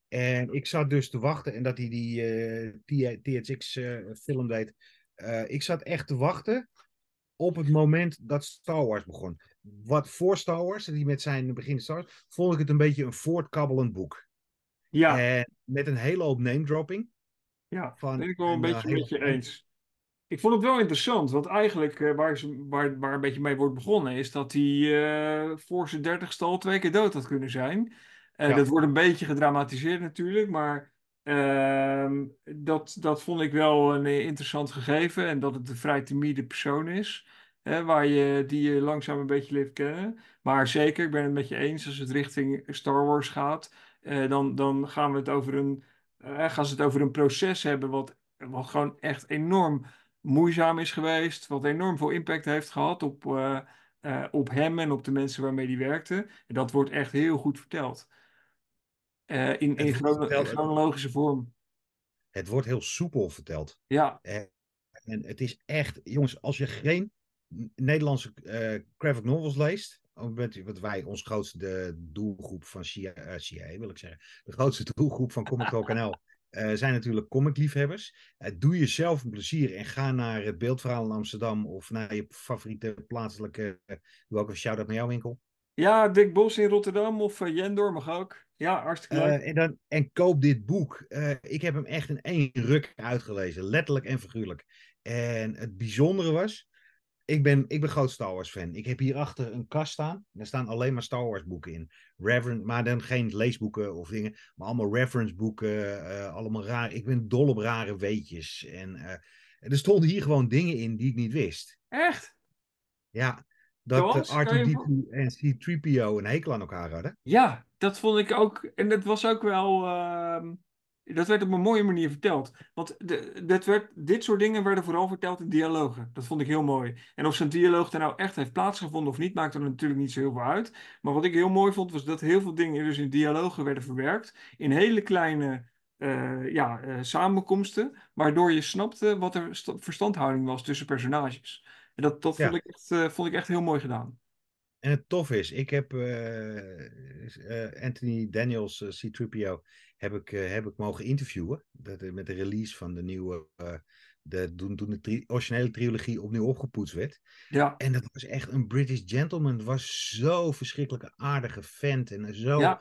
En ik zat dus te wachten, en dat hij die THX-film deed. Ik zat echt te wachten op het moment dat Star Wars begon. Wat voor Star Wars, die met zijn begin Star Wars, vond ik het een beetje een voortkabbelend boek. Ja. En met een hele hoop name-dropping. Ja, dat ben ik wel een beetje met je eens. Ik vond het wel interessant, want eigenlijk waar een beetje mee wordt begonnen is dat hij voor zijn 30ste al 2 keer dood had kunnen zijn. Dat wordt een beetje gedramatiseerd natuurlijk, maar dat vond ik wel een interessant gegeven. En dat het een vrij timide persoon is, die je langzaam een beetje leert kennen. Maar zeker, ik ben het met je eens, als het richting Star Wars gaat, dan gaan ze het over een proces hebben wat gewoon echt enorm moeizaam is geweest, wat enorm veel impact heeft gehad op hem en op de mensen waarmee hij werkte. En dat wordt echt heel goed verteld. In chronologische vorm. Het wordt heel soepel verteld. Ja. En het is echt, jongens, als je geen Nederlandse graphic novels leest, wat wij, ons grootste doelgroep van CIA wil ik zeggen, de grootste doelgroep van Comic Talk NL, zijn natuurlijk comicliefhebbers. Doe jezelf een plezier en ga naar het Beeldverhaal in Amsterdam of naar je favoriete plaatselijke... Doe ook een shout-out naar jouw winkel. Ja, Dick Bos in Rotterdam of Jendor mag ook. Ja, hartstikke leuk. En koop dit boek. Ik heb hem echt in 1 ruk uitgelezen. Letterlijk en figuurlijk. En het bijzondere was... Ik ben groot Star Wars fan. Ik heb hierachter een kast staan. Daar staan alleen maar Star Wars boeken in. Maar dan geen leesboeken of dingen. Maar allemaal reference boeken. Allemaal raar. Ik ben dol op rare weetjes. En er stonden hier gewoon dingen in die ik niet wist. Echt? Ja. Dat R2D2 en C-3PO een hekel aan elkaar hadden. Ja, dat vond ik ook. En dat was ook wel... Dat werd op een mooie manier verteld. Want dit soort dingen werden vooral verteld in dialogen. Dat vond ik heel mooi. En of zijn dialoog er nou echt heeft plaatsgevonden of niet, maakt er natuurlijk niet zo heel veel uit. Maar wat ik heel mooi vond, was dat heel veel dingen dus in dialogen werden verwerkt. In hele kleine samenkomsten. Waardoor je snapte wat er verstandhouding was tussen personages. En dat vond ik echt heel mooi gedaan. En het tof is, ik heb Anthony Daniels, C-3PO, heb ik mogen interviewen. Met de release van de nieuwe, toen de originele trilogie opnieuw opgepoetst werd. Ja. En dat was echt een British gentleman. Het was zo verschrikkelijk aardige vent en zo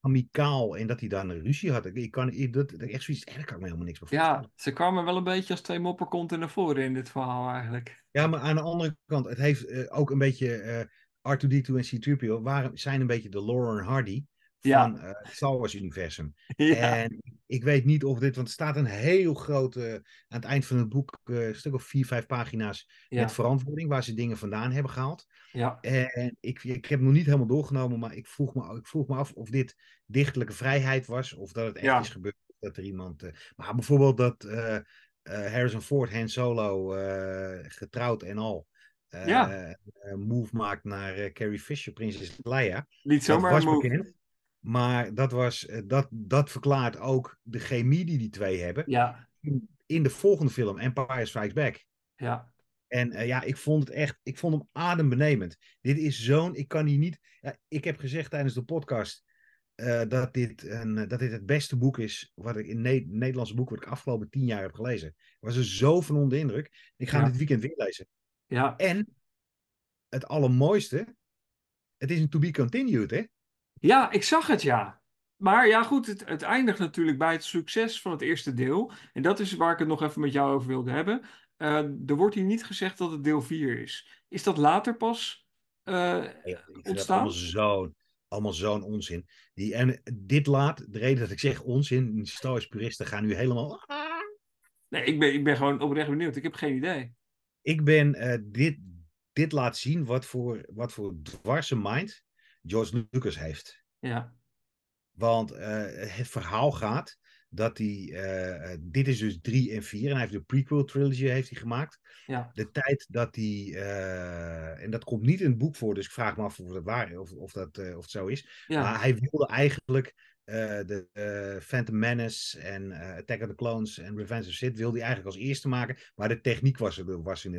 amicaal. En dat hij daar een ruzie had. Daar kan ik me helemaal niks meer voorstellen. Ja, ze kwamen wel een beetje als twee mopperkonten naar voren in dit verhaal eigenlijk. Ja, maar aan de andere kant, het heeft ook een beetje... R2-D2 en C-3PO zijn een beetje de Laurel en Hardy van het Star Wars universum. Ja. En ik weet niet of dit, want er staat een heel groot, aan het eind van het boek, een stuk of 4-5 pagina's met verantwoording, waar ze dingen vandaan hebben gehaald. Ja. En ik heb nog niet helemaal doorgenomen, maar ik vroeg me af of dit dichterlijke vrijheid was, of dat het echt is gebeurd, dat er iemand... maar bijvoorbeeld dat Harrison Ford, Han Solo, getrouwd en al, move maakt naar Carrie Fisher, prinses Leia. Niet zomaar dat was move. Bekend, maar dat verklaart ook de chemie die die twee hebben in de volgende film, Empire Strikes Back. Ja. En ik vond hem adembenemend. Dit is zo'n, ik kan hier niet... Ja, ik heb gezegd tijdens de podcast dat dit het beste boek is, Nederlandse boek wat ik afgelopen 10 jaar heb gelezen. Ik was er zo van onder de indruk. Ik ga dit weekend weer lezen. Ja. En het allermooiste, het is een to be continued, hè? Ja, ik zag het, ja. Maar ja, goed, het eindigt natuurlijk bij het succes van het eerste deel. En dat is waar ik het nog even met jou over wilde hebben. Er wordt hier niet gezegd dat het deel 4 is. Is dat later pas ontstaan? Dat is allemaal zo'n onzin. De reden dat ik zeg onzin, Star Wars puristen gaan nu helemaal... Nee, ik ben gewoon oprecht benieuwd. Ik heb geen idee. Ik ben dit laat zien wat voor dwarse mind George Lucas heeft. Ja. Want het verhaal gaat dat hij... dit is dus 3 en 4. En hij heeft de prequel trilogy gemaakt. Ja. De tijd dat hij... en dat komt niet in het boek voor. Dus ik vraag me af of dat waar is. Of het zo is. Ja. Maar hij wilde eigenlijk... Phantom Menace en Attack of the Clones en Revenge of Sith wilde hij eigenlijk als eerste maken, maar de techniek was er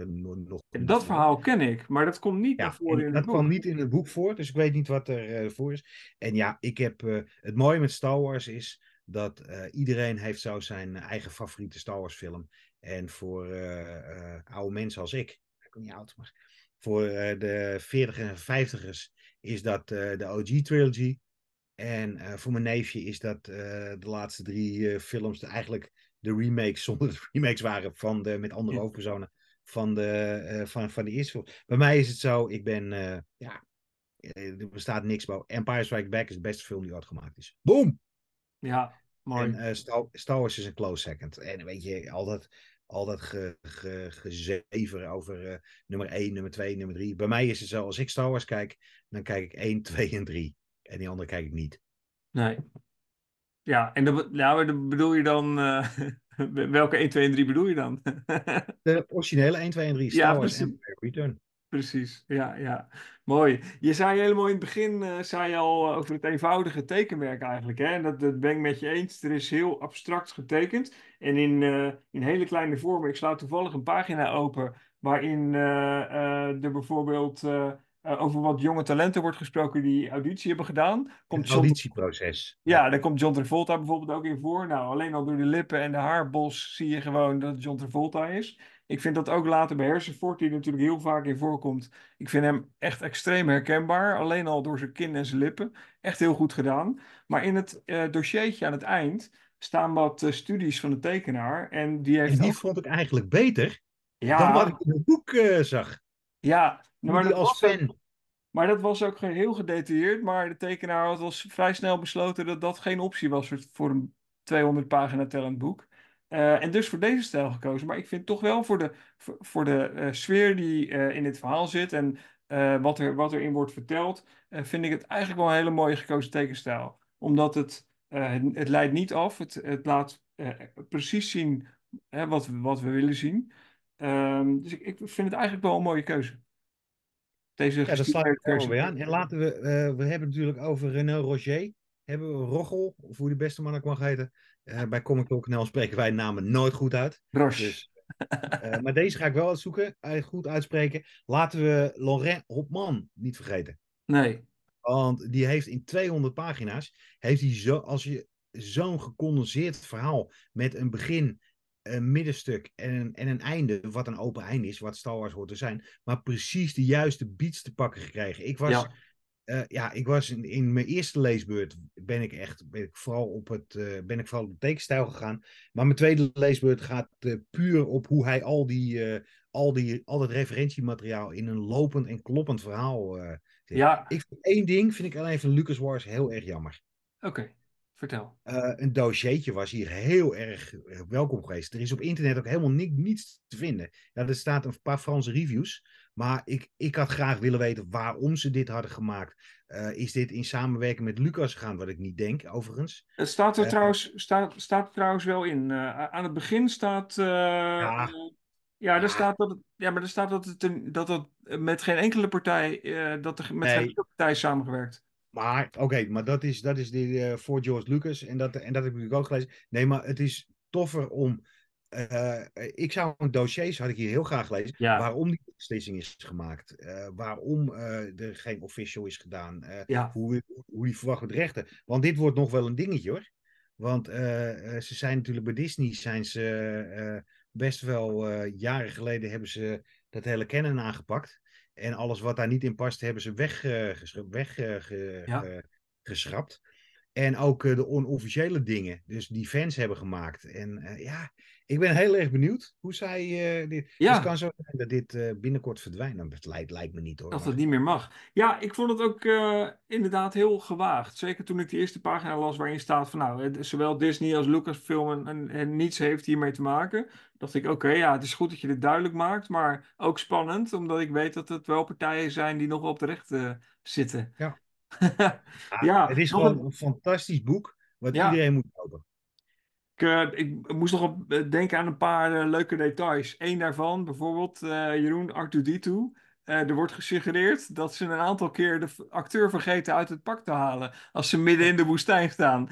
nog... Dat verhaal ken ik, maar dat komt niet naar voren in het boek. Dat kwam niet in het boek voor, dus ik weet niet wat er voor is. En ja, ik heb... het mooie met Star Wars is dat iedereen heeft zo zijn eigen favoriete Star Wars film. En voor oude mensen als ik, ik ben niet oud, maar voor de 40ers en 50ers is dat de OG trilogy. En voor mijn neefje is dat de laatste 3 films eigenlijk de remakes, zonder de remakes waren, met andere hoofdpersonen van de eerste film. Bij mij is het zo, ik ben, er bestaat niks bij. Empire Strikes Back is de beste film die ooit gemaakt is. Boom! Ja, mooi. En Star Wars is een close second. En weet je, al dat gezever over nummer 1, nummer 2, nummer 3. Bij mij is het zo, als ik Star Wars kijk, dan kijk ik 1, 2 en 3. En die andere kijk ik niet. Nee. Ja, en dan bedoel je dan... welke 1, 2 en 3 bedoel je dan? De originele 1, 2 en 3. Star Wars en Return. Precies, ja. Mooi. Je zei helemaal in het begin over het eenvoudige tekenwerk eigenlijk. Hè? En dat ben ik met je eens. Er is heel abstract getekend. En in hele kleine vormen. Ik sla toevallig een pagina open... waarin er bijvoorbeeld... over wat jonge talenten wordt gesproken die auditie hebben gedaan. Het auditieproces. Ja, daar komt John Travolta bijvoorbeeld ook in voor. Nou, alleen al door de lippen en de haarbos zie je gewoon dat het John Travolta is. Ik vind dat ook later bij Harrison Ford, die er natuurlijk heel vaak in voorkomt. Ik vind hem echt extreem herkenbaar. Alleen al door zijn kin en zijn lippen. Echt heel goed gedaan. Maar in het dossiertje aan het eind staan wat studies van de tekenaar. En die vond ik eigenlijk beter dan wat ik in het boek zag. Ja, maar dat was ook heel gedetailleerd, maar de tekenaar had al vrij snel besloten dat dat geen optie was voor een 200 pagina tellend boek. En dus voor deze stijl gekozen. Maar ik vind toch wel voor de sfeer die in dit verhaal zit en wat erin wordt verteld, vind ik het eigenlijk wel een hele mooie gekozen tekenstijl. Omdat het Het leidt niet af. Het laat precies zien wat we willen zien. Dus ik vind het eigenlijk wel een mooie keuze. Deze daar sluit ik wel mee aan. En laten we, we hebben het natuurlijk over René Roger. Hebben we Roggel, of hoe die beste man ook mag heten. Bij Comic Talk NL spreken wij namen nooit goed uit. Dus, maar deze ga ik wel uitzoeken. Goed uitspreken. Laten we Laurent Hopman niet vergeten. Nee. Want die heeft in 200 pagina's, als je zo'n gecondenseerd verhaal met een begin, een middenstuk en een einde, wat een open einde is, wat Star Wars hoort te zijn, maar precies de juiste beats te pakken gekregen. Ik was in mijn eerste leesbeurt ben ik vooral op de tekenstijl gegaan, maar mijn tweede leesbeurt gaat puur op hoe hij al dat referentiemateriaal in een lopend en kloppend verhaal zegt. Ja. Eén ding vind ik alleen van Lucas Wars heel erg jammer. Oké. Vertel. Een dossiertje was hier heel erg welkom geweest. Er is op internet ook helemaal niets te vinden. Ja, er staat een paar Franse reviews. Maar ik had graag willen weten waarom ze dit hadden gemaakt. Is dit in samenwerking met Lucas gegaan? Wat ik niet denk, overigens. Het staat er trouwens wel in. Aan het begin staat... Staat dat het met geen enkele partij... Geen partij is samengewerkt. Maar oké, maar dat is die voor George Lucas en dat heb ik ook gelezen. Nee, maar het is toffer om... ik zou een dossiers, had ik hier heel graag gelezen, waarom die beslissing is gemaakt. Waarom er geen official is gedaan. Hoe die verwacht met rechten. Want dit wordt nog wel een dingetje hoor. Want ze zijn natuurlijk bij Disney best wel jaren geleden hebben ze dat hele canon aangepakt. En alles wat daar niet in past, hebben ze weggeschrapt. En ook de onofficiële dingen. Dus die fans hebben gemaakt. En ik ben heel erg benieuwd hoe zij dit... Ja. Dus het kan zo zijn dat dit binnenkort verdwijnt. Dat lijkt me niet hoor. Dat het niet meer mag. Ja, ik vond het ook inderdaad heel gewaagd. Zeker toen ik de eerste pagina las waarin staat van... zowel Disney als Lucasfilm en niets heeft hiermee te maken. Dacht ik, oké, het is goed dat je dit duidelijk maakt. Maar ook spannend, omdat ik weet dat het wel partijen zijn die nog wel op de rechten zitten. Ja. Het is gewoon een fantastisch boek wat iedereen moet kopen. Ik moest nog denken aan een paar leuke details. Eén daarvan, bijvoorbeeld Jeroen R2D2. Er wordt gesuggereerd dat ze een aantal keer de acteur vergeten uit het pak te halen als ze midden in de woestijn staan.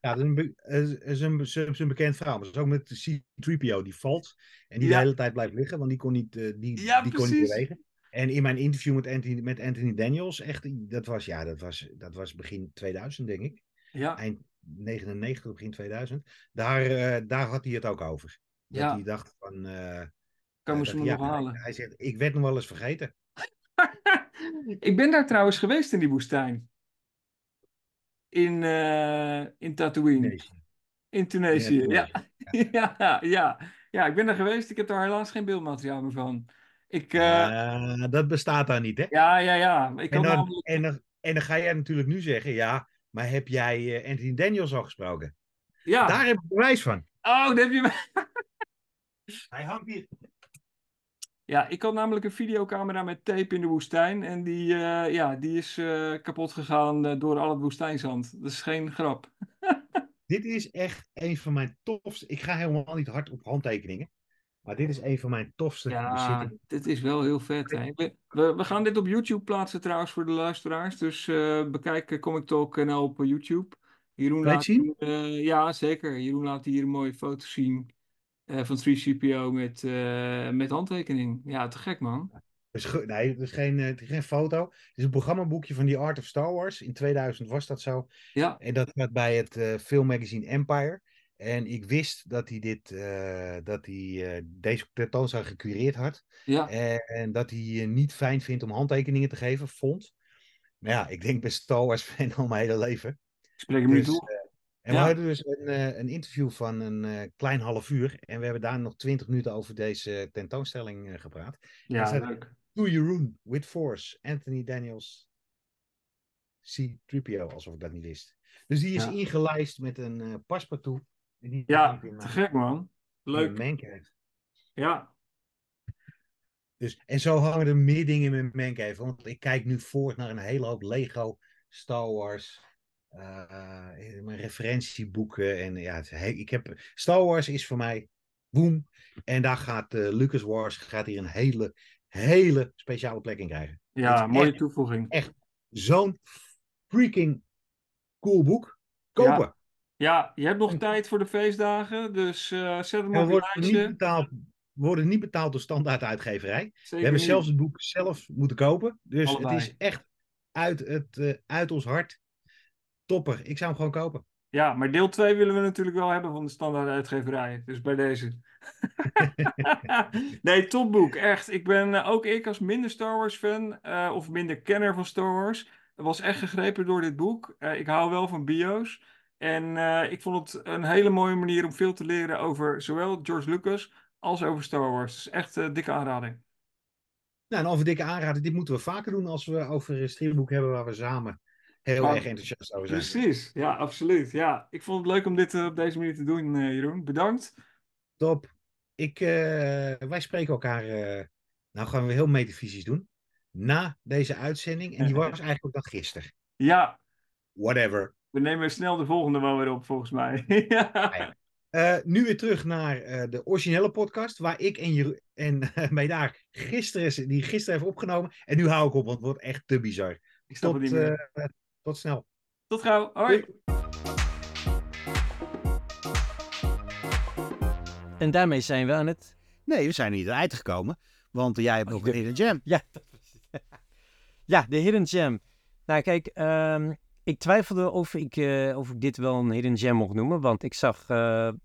Ja, dat is een bekend verhaal. Dat is ook met C-3PO, die valt en die de hele tijd blijft liggen, want die kon niet, die kon niet bewegen. En in mijn interview met Anthony Daniels, echt, dat was begin 2000, denk ik. Ja. Eind 99, begin 2000. Daar had hij het ook over. Dat hij dacht van... Komen ze me nog halen? Hij zegt, ik werd nog wel eens vergeten. Ik ben daar trouwens geweest in die woestijn. In Tatooine. In Tunesië. Ja, ik ben daar geweest. Ik heb daar helaas geen beeldmateriaal meer van. Dat bestaat daar niet, hè? Ja. En dan ga jij natuurlijk nu zeggen, maar heb jij Anthony Daniels al gesproken? Ja. Daar heb ik bewijs van. Oh, dat heb je... Hij hangt hier. Ja, ik had namelijk een videocamera met tape in de woestijn. En die is kapot gegaan door al het woestijnzand. Dat is geen grap. Dit is echt een van mijn tofste... Ik ga helemaal niet hard op handtekeningen. Maar dit is een van mijn tofste bezittingen. Dit is wel heel vet. Hè? We gaan dit op YouTube plaatsen trouwens voor de luisteraars. Dus bekijk Comic Talk NL op YouTube. Jeroen laat zien? Ja, zeker. Jeroen laat hier een mooie foto zien van 3CPO met handtekening. Ja, te gek man. Nee, het is geen foto. Het is een programmaboekje van The Art of Star Wars. In 2000 was dat zo. Ja. En dat gaat bij het filmmagazine Empire. En ik wist dat hij deze tentoonstelling gecureerd had. Ja. En dat hij niet fijn vindt om handtekeningen te geven, vond. Maar ja, ik denk bij Star Wars fan al mijn hele leven. Ik spreek hem niet toe. We hadden dus een interview van een klein half uur. En we hebben daar nog 20 minuten over deze tentoonstelling gepraat. Ja, leuk. To Jeroen, with Force, Anthony Daniels, C-3PO, alsof ik dat niet wist. Dus die is ingelijst met een paspartout. Ja, te gek man. Leuk. Ja. Dus, en zo hangen er meer dingen met Mancave. Want ik kijk nu voort naar een hele hoop Lego, Star Wars, mijn referentieboeken. En ja, Star Wars is voor mij boem. En daar gaat Lucas Wars gaat hier een hele speciale plek in krijgen. Ja, mooie toevoeging. Echt zo'n freaking cool boek. Kopen. Ja. Ja, je hebt nog tijd voor de feestdagen, dus zet hem op een lijstje. We worden niet betaald door standaarduitgeverij. We hebben zelfs het boek zelf moeten kopen. Dus allebei. Het is echt uit ons hart. Topper, ik zou hem gewoon kopen. Ja, maar deel 2 willen we natuurlijk wel hebben van de standaarduitgeverij. Dus bij deze. Nee, topboek, echt. Ik als minder Star Wars fan, of minder kenner van Star Wars, was echt gegrepen door dit boek. Ik hou wel van bio's. En ik vond het een hele mooie manier om veel te leren over zowel George Lucas als over Star Wars. Dus echt een dikke aanrading. Nou, en over dikke aanrading, dit moeten we vaker doen als we over een streamboek hebben waar we samen heel erg enthousiast over zijn. Precies, ja, absoluut. Ja, ik vond het leuk om dit op deze manier te doen, Jeroen. Bedankt. Top. Wij spreken elkaar, nou gaan we heel metafysisch doen, na deze uitzending. En die was eigenlijk ook dan gisteren. Ja. Whatever. We nemen snel de volgende wel weer op, volgens mij. Ja. Nu weer terug naar de originele podcast, waar ik en mij daar gisteren heeft opgenomen. En nu hou ik op, want het wordt echt te bizar. Ik snap het niet meer. Tot snel. Tot gauw. Hoi. En daarmee zijn we aan het... Nee, we zijn niet aan het eind gekomen, want jij hebt nog een Hidden Gem. Ja, ja, de Hidden Gem. Nou, kijk... Ik twijfelde of ik dit wel een hidden gem mocht noemen, want ik zag The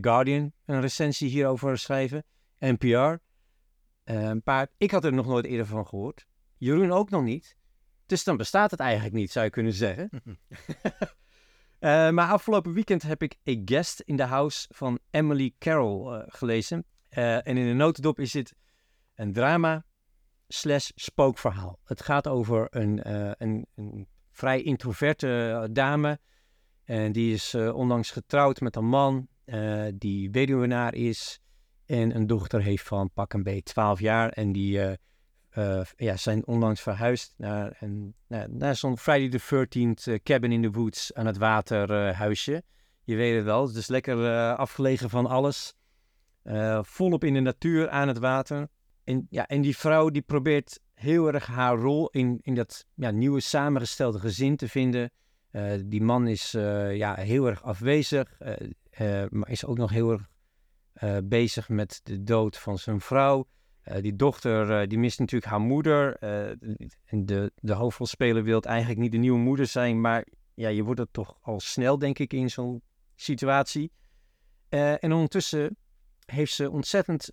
Guardian een recensie hierover schrijven, NPR. Ik had er nog nooit eerder van gehoord, Jeroen ook nog niet, dus dan bestaat het eigenlijk niet, zou je kunnen zeggen. Maar afgelopen weekend heb ik A Guest in the House van Emily Carroll gelezen. En in de notendop is dit een drama... /spookverhaal. Het gaat over een vrij introverte dame. En die is onlangs getrouwd met een man die weduwenaar is. En een dochter heeft van pak een beetje 12 jaar. En die zijn onlangs verhuisd naar zo'n Friday the 13th cabin in the woods aan het water huisje. Je weet het wel. Dus lekker afgelegen van alles. Volop in de natuur aan het water. En die vrouw die probeert heel erg haar rol in dat nieuwe samengestelde gezin te vinden. Die man is heel erg afwezig, maar is ook nog heel erg bezig met de dood van zijn vrouw. Die dochter die mist natuurlijk haar moeder. De hoofdrolspeler wil eigenlijk niet de nieuwe moeder zijn, maar ja, je wordt het toch al snel, denk ik, in zo'n situatie. En ondertussen heeft ze ontzettend...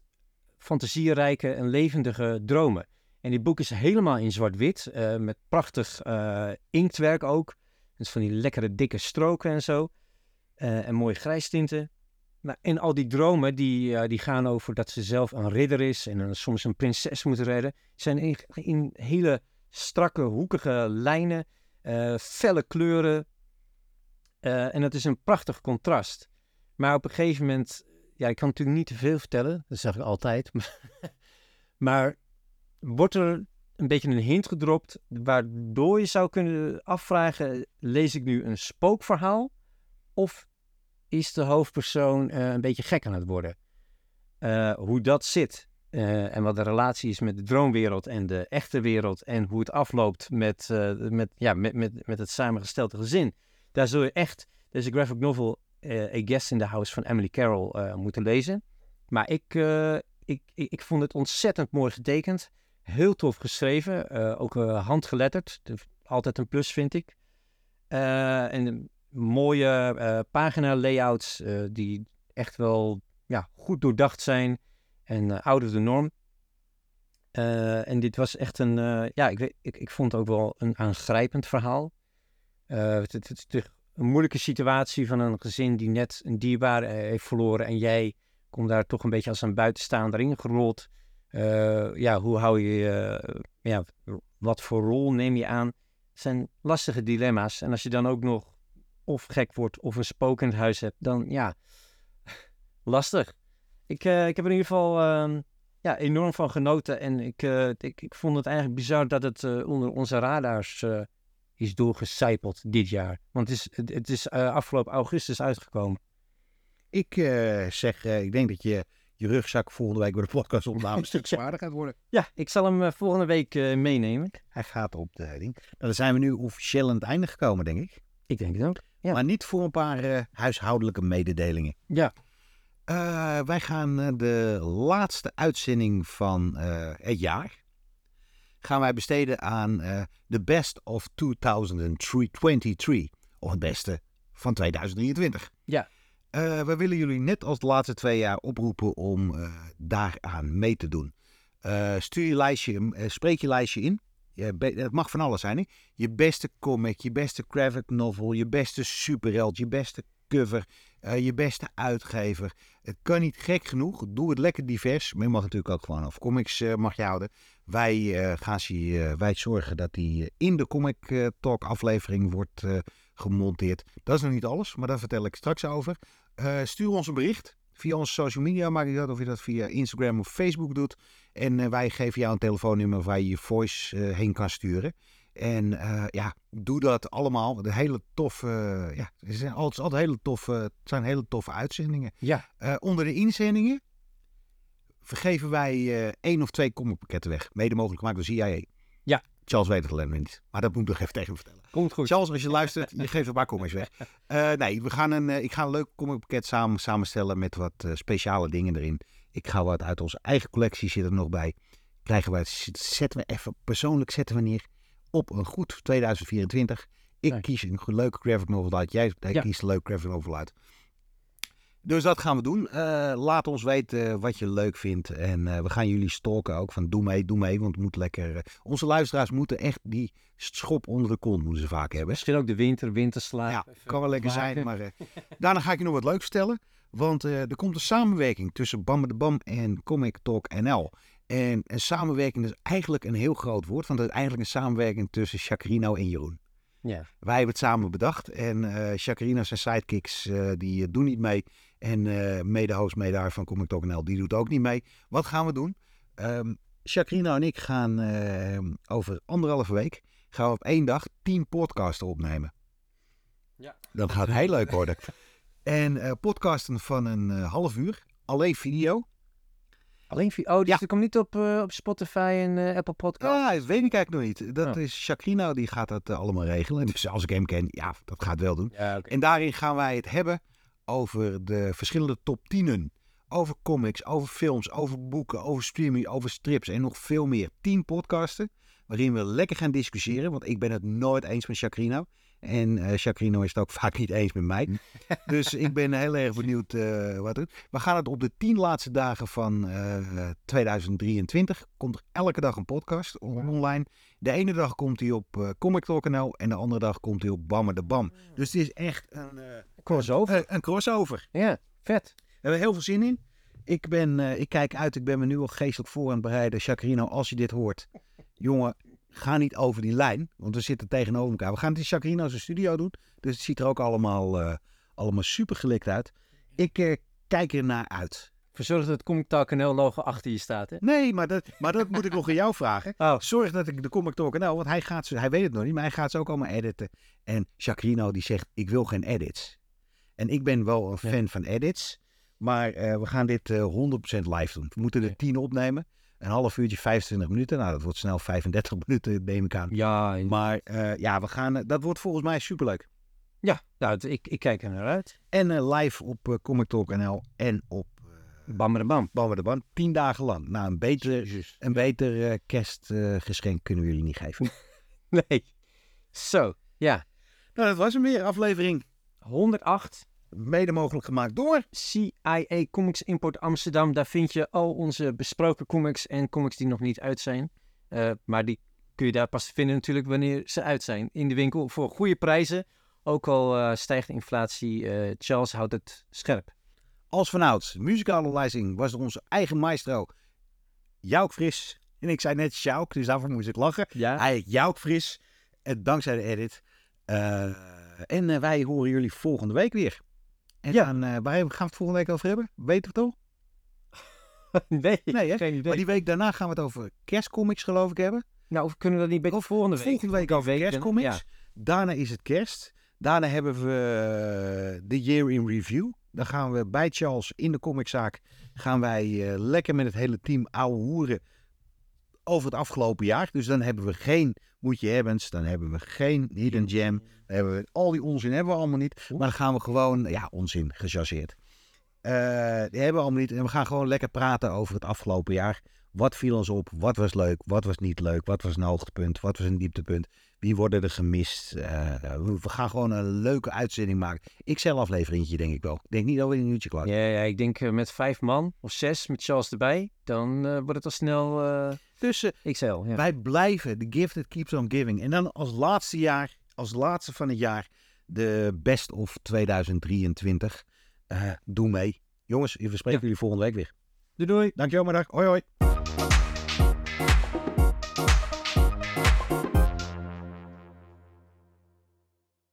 fantasierijke en levendige dromen. En dit boek is helemaal in zwart-wit, met prachtig inktwerk ook. Dus van die lekkere dikke stroken en zo. En mooie grijstinten. Nou, en al die dromen die gaan over dat ze zelf een ridder is en soms een prinses moet redden, zijn in hele strakke, hoekige lijnen, felle kleuren. En dat is een prachtig contrast. Maar op een gegeven moment... Ja, ik kan natuurlijk niet te veel vertellen. Dat zeg ik altijd. Maar wordt er een beetje een hint gedropt... waardoor je zou kunnen afvragen... lees ik nu een spookverhaal? Of is de hoofdpersoon een beetje gek aan het worden? Hoe dat zit. En wat de relatie is met de droomwereld en de echte wereld... en hoe het afloopt met het samengestelde gezin. Daar zul je echt... Deze graphic novel... A Guest in the House van Emily Carroll moeten lezen. Maar ik vond het ontzettend mooi getekend. Heel tof geschreven. Ook handgeletterd. Altijd een plus, vind ik. En mooie pagina layouts die echt wel goed doordacht zijn. En out of the norm. En dit was echt een... ik vond het ook wel een aangrijpend verhaal. Het een moeilijke situatie van een gezin die net een dierbare heeft verloren... en jij komt daar toch een beetje als een buitenstaander in gerold. Hoe hou je... wat voor rol neem je aan? Het zijn lastige dilemma's. En als je dan ook nog of gek wordt of een spook in het huis hebt... dan lastig. Ik heb er in ieder geval enorm van genoten. En ik vond het eigenlijk bizar dat het onder onze radars... is doorgecijpeld dit jaar. Want het is afgelopen augustus uitgekomen. Ik denk dat je rugzak volgende week bij de podcast opname een stuk zwaarder gaat worden. Ja, ik zal hem volgende week meenemen. Hij gaat op de ding. Nou, dan zijn we nu officieel aan het einde gekomen, denk ik. Ik denk het ook. Ja. Maar niet voor een paar huishoudelijke mededelingen. Ja. Wij gaan de laatste uitzending van het jaar gaan wij besteden aan The Best of 2023. Of het beste van 2023. Ja. We willen jullie net als de laatste 2 jaar oproepen om daaraan mee te doen. Spreek je lijstje in. Het mag van alles zijn. Hè? Je beste comic, je beste graphic novel, je beste superheld, je beste cover, je beste uitgever. Het kan niet gek genoeg. Doe het lekker divers. Maar je mag natuurlijk ook gewoon over comics mag je houden. Wij zorgen dat die in de Comic Talk aflevering wordt gemonteerd. Dat is nog niet alles, maar daar vertel ik straks over. Stuur ons een bericht via onze social media. Maak je dat of je dat via Instagram of Facebook doet. En wij geven jou een telefoonnummer waar je je voice heen kan sturen. En doe dat allemaal. Het zijn hele toffe uitzendingen. Ja. Onder de inzendingen vergeven wij 1 of 2 comicpakketten weg. Mede mogelijk gemaakt door CIA. Ja. Charles weet het alleen niet. Maar dat moet ik nog even tegen hem vertellen. Komt goed. Charles, als je luistert, je geeft een paar comics weg. Ik ga een leuk comicpakket samenstellen met wat speciale dingen erin. Ik ga wat uit onze eigen collectie zitten er nog bij. Zetten we neer op een goed 2024. Ik kies een leuke graphic novel uit. Jij kiest een leuke graphic novel uit. Dus dat gaan we doen. Laat ons weten wat je leuk vindt. En we gaan jullie stalken ook. Van doe mee. Want het moet lekker. Onze luisteraars moeten echt die schop onder de kont moeten ze vaak hebben. Misschien ook de winterslaap. Ja, kan wel lekker zijn. Maar daarna ga ik je nog wat leuks vertellen. Want er komt een samenwerking tussen Bam de Bam en Comic Talk NL. En een samenwerking is eigenlijk een heel groot woord. Want het is eigenlijk een samenwerking tussen Chacarino en Jeroen. Ja. Wij hebben het samen bedacht. En Chacarino zijn sidekicks die doen niet mee. En mede-host, mede-haar van Comic Talk NL, die doet ook niet mee. Wat gaan we doen? Chacarino en ik gaan over 1,5 week... gaan we op 1 dag 10 podcasten opnemen. Ja. Dat gaat heel leuk worden. En podcasten van een half uur. Alleen video. Dat komt niet op Spotify en Apple Podcast? Ah, dat weet ik eigenlijk nog niet. Dat is Chacarino, die gaat dat allemaal regelen. Dus als ik hem ken, ja, dat gaat wel doen. Ja, okay. En daarin gaan wij het hebben over de verschillende top 10'en. Over comics, over films, over boeken, over streaming, over strips en nog veel meer. 10 podcasten waarin we lekker gaan discussiëren. Want ik ben het nooit eens met Chacarino. En Chacarino is het ook vaak niet eens met mij. Dus ik ben heel erg benieuwd wat het is. We gaan het op de 10 laatste dagen van 2023. Komt er elke dag een podcast online. De ene dag komt hij op Comic Talk NL en de andere dag komt hij op Bammer de Bam. Dus het is echt een crossover. Een crossover. Ja, vet. We hebben heel veel zin in. Ik kijk uit. Ik ben me nu al geestelijk voor aan het bereiden. Chacarino, als je dit hoort. Jongen. Ga niet over die lijn, want we zitten tegenover elkaar. We gaan het in Chacarino zijn studio doen. Dus het ziet er ook allemaal super gelikt uit. Ik kijk er naar uit. Verzorg dat het Comic Talk NL logo achter je staat, hè? Nee, maar dat moet ik nog aan jou vragen. Oh. Zorg dat ik de Comic Talk NL, want hij weet het nog niet, maar hij gaat ze ook allemaal editen. En Chacarino die zegt, ik wil geen edits. En ik ben wel een fan van edits, maar we gaan dit 100% live doen. We moeten er 10 opnemen. Een half uurtje, 25 minuten. Nou, dat wordt snel 35 minuten, neem ik aan. Ja. Maar dat wordt volgens mij superleuk. Ja, ik kijk er naar uit. En live op Comic Talk NL en op Bam de Bam. 10 dagen lang. Nou, een beter kerstgeschenk kunnen we jullie niet geven. Nee. Zo, ja. Nou, dat was hem weer. Aflevering 108. Mede mogelijk gemaakt door CIA Comics Import Amsterdam. Daar vind je al onze besproken comics en comics die nog niet uit zijn. Maar die kun je daar pas vinden natuurlijk wanneer ze uit zijn. In de winkel voor goede prijzen. Ook al stijgt de inflatie. Charles houdt het scherp. Als vanouds, muzikale leiding was door onze eigen maestro Jouk Fris. En ik zei net Jouk, dus daarvoor moest ik lachen. Ja. Hij heet Jouk Fris. En dankzij de edit. En wij horen jullie volgende week weer. En dan, waar gaan we het volgende week over hebben? Weten we het al? Nee, geen idee. Maar die week daarna gaan we het over kerstcomics geloof ik hebben. Nou, kunnen we dat niet volgende week over kerstcomics? Ja. Daarna is het kerst. Daarna hebben we The Year in Review. Dan gaan we bij Charles in de comiczaak gaan wij lekker met het hele team ouwe hoeren over het afgelopen jaar. Dus dan hebben we geen moetje hebbens, dan hebben we geen hidden gem, dan hebben we al die onzin hebben we allemaal niet. Maar dan gaan we gewoon, ja, onzin gechargeerd. Die hebben we allemaal niet en we gaan gewoon lekker praten over het afgelopen jaar. Wat viel ons op? Wat was leuk? Wat was niet leuk? Wat was een hoogtepunt? Wat was een dieptepunt? Wie worden er gemist? We gaan gewoon een leuke uitzending maken. Ik zal afleveringetje, denk ik wel. Ik denk niet dat we een uurtje klaar zijn. Ja, ik denk met 5 man of 6 met Charles erbij. Dan wordt het al snel... tussen. Excel, ja. Wij blijven. The gift that keeps on giving. En dan als laatste van het jaar, de best of 2023. Doe mee. Jongens, we spreken jullie volgende week weer. Doei. Dankjewel, middag. Hoi.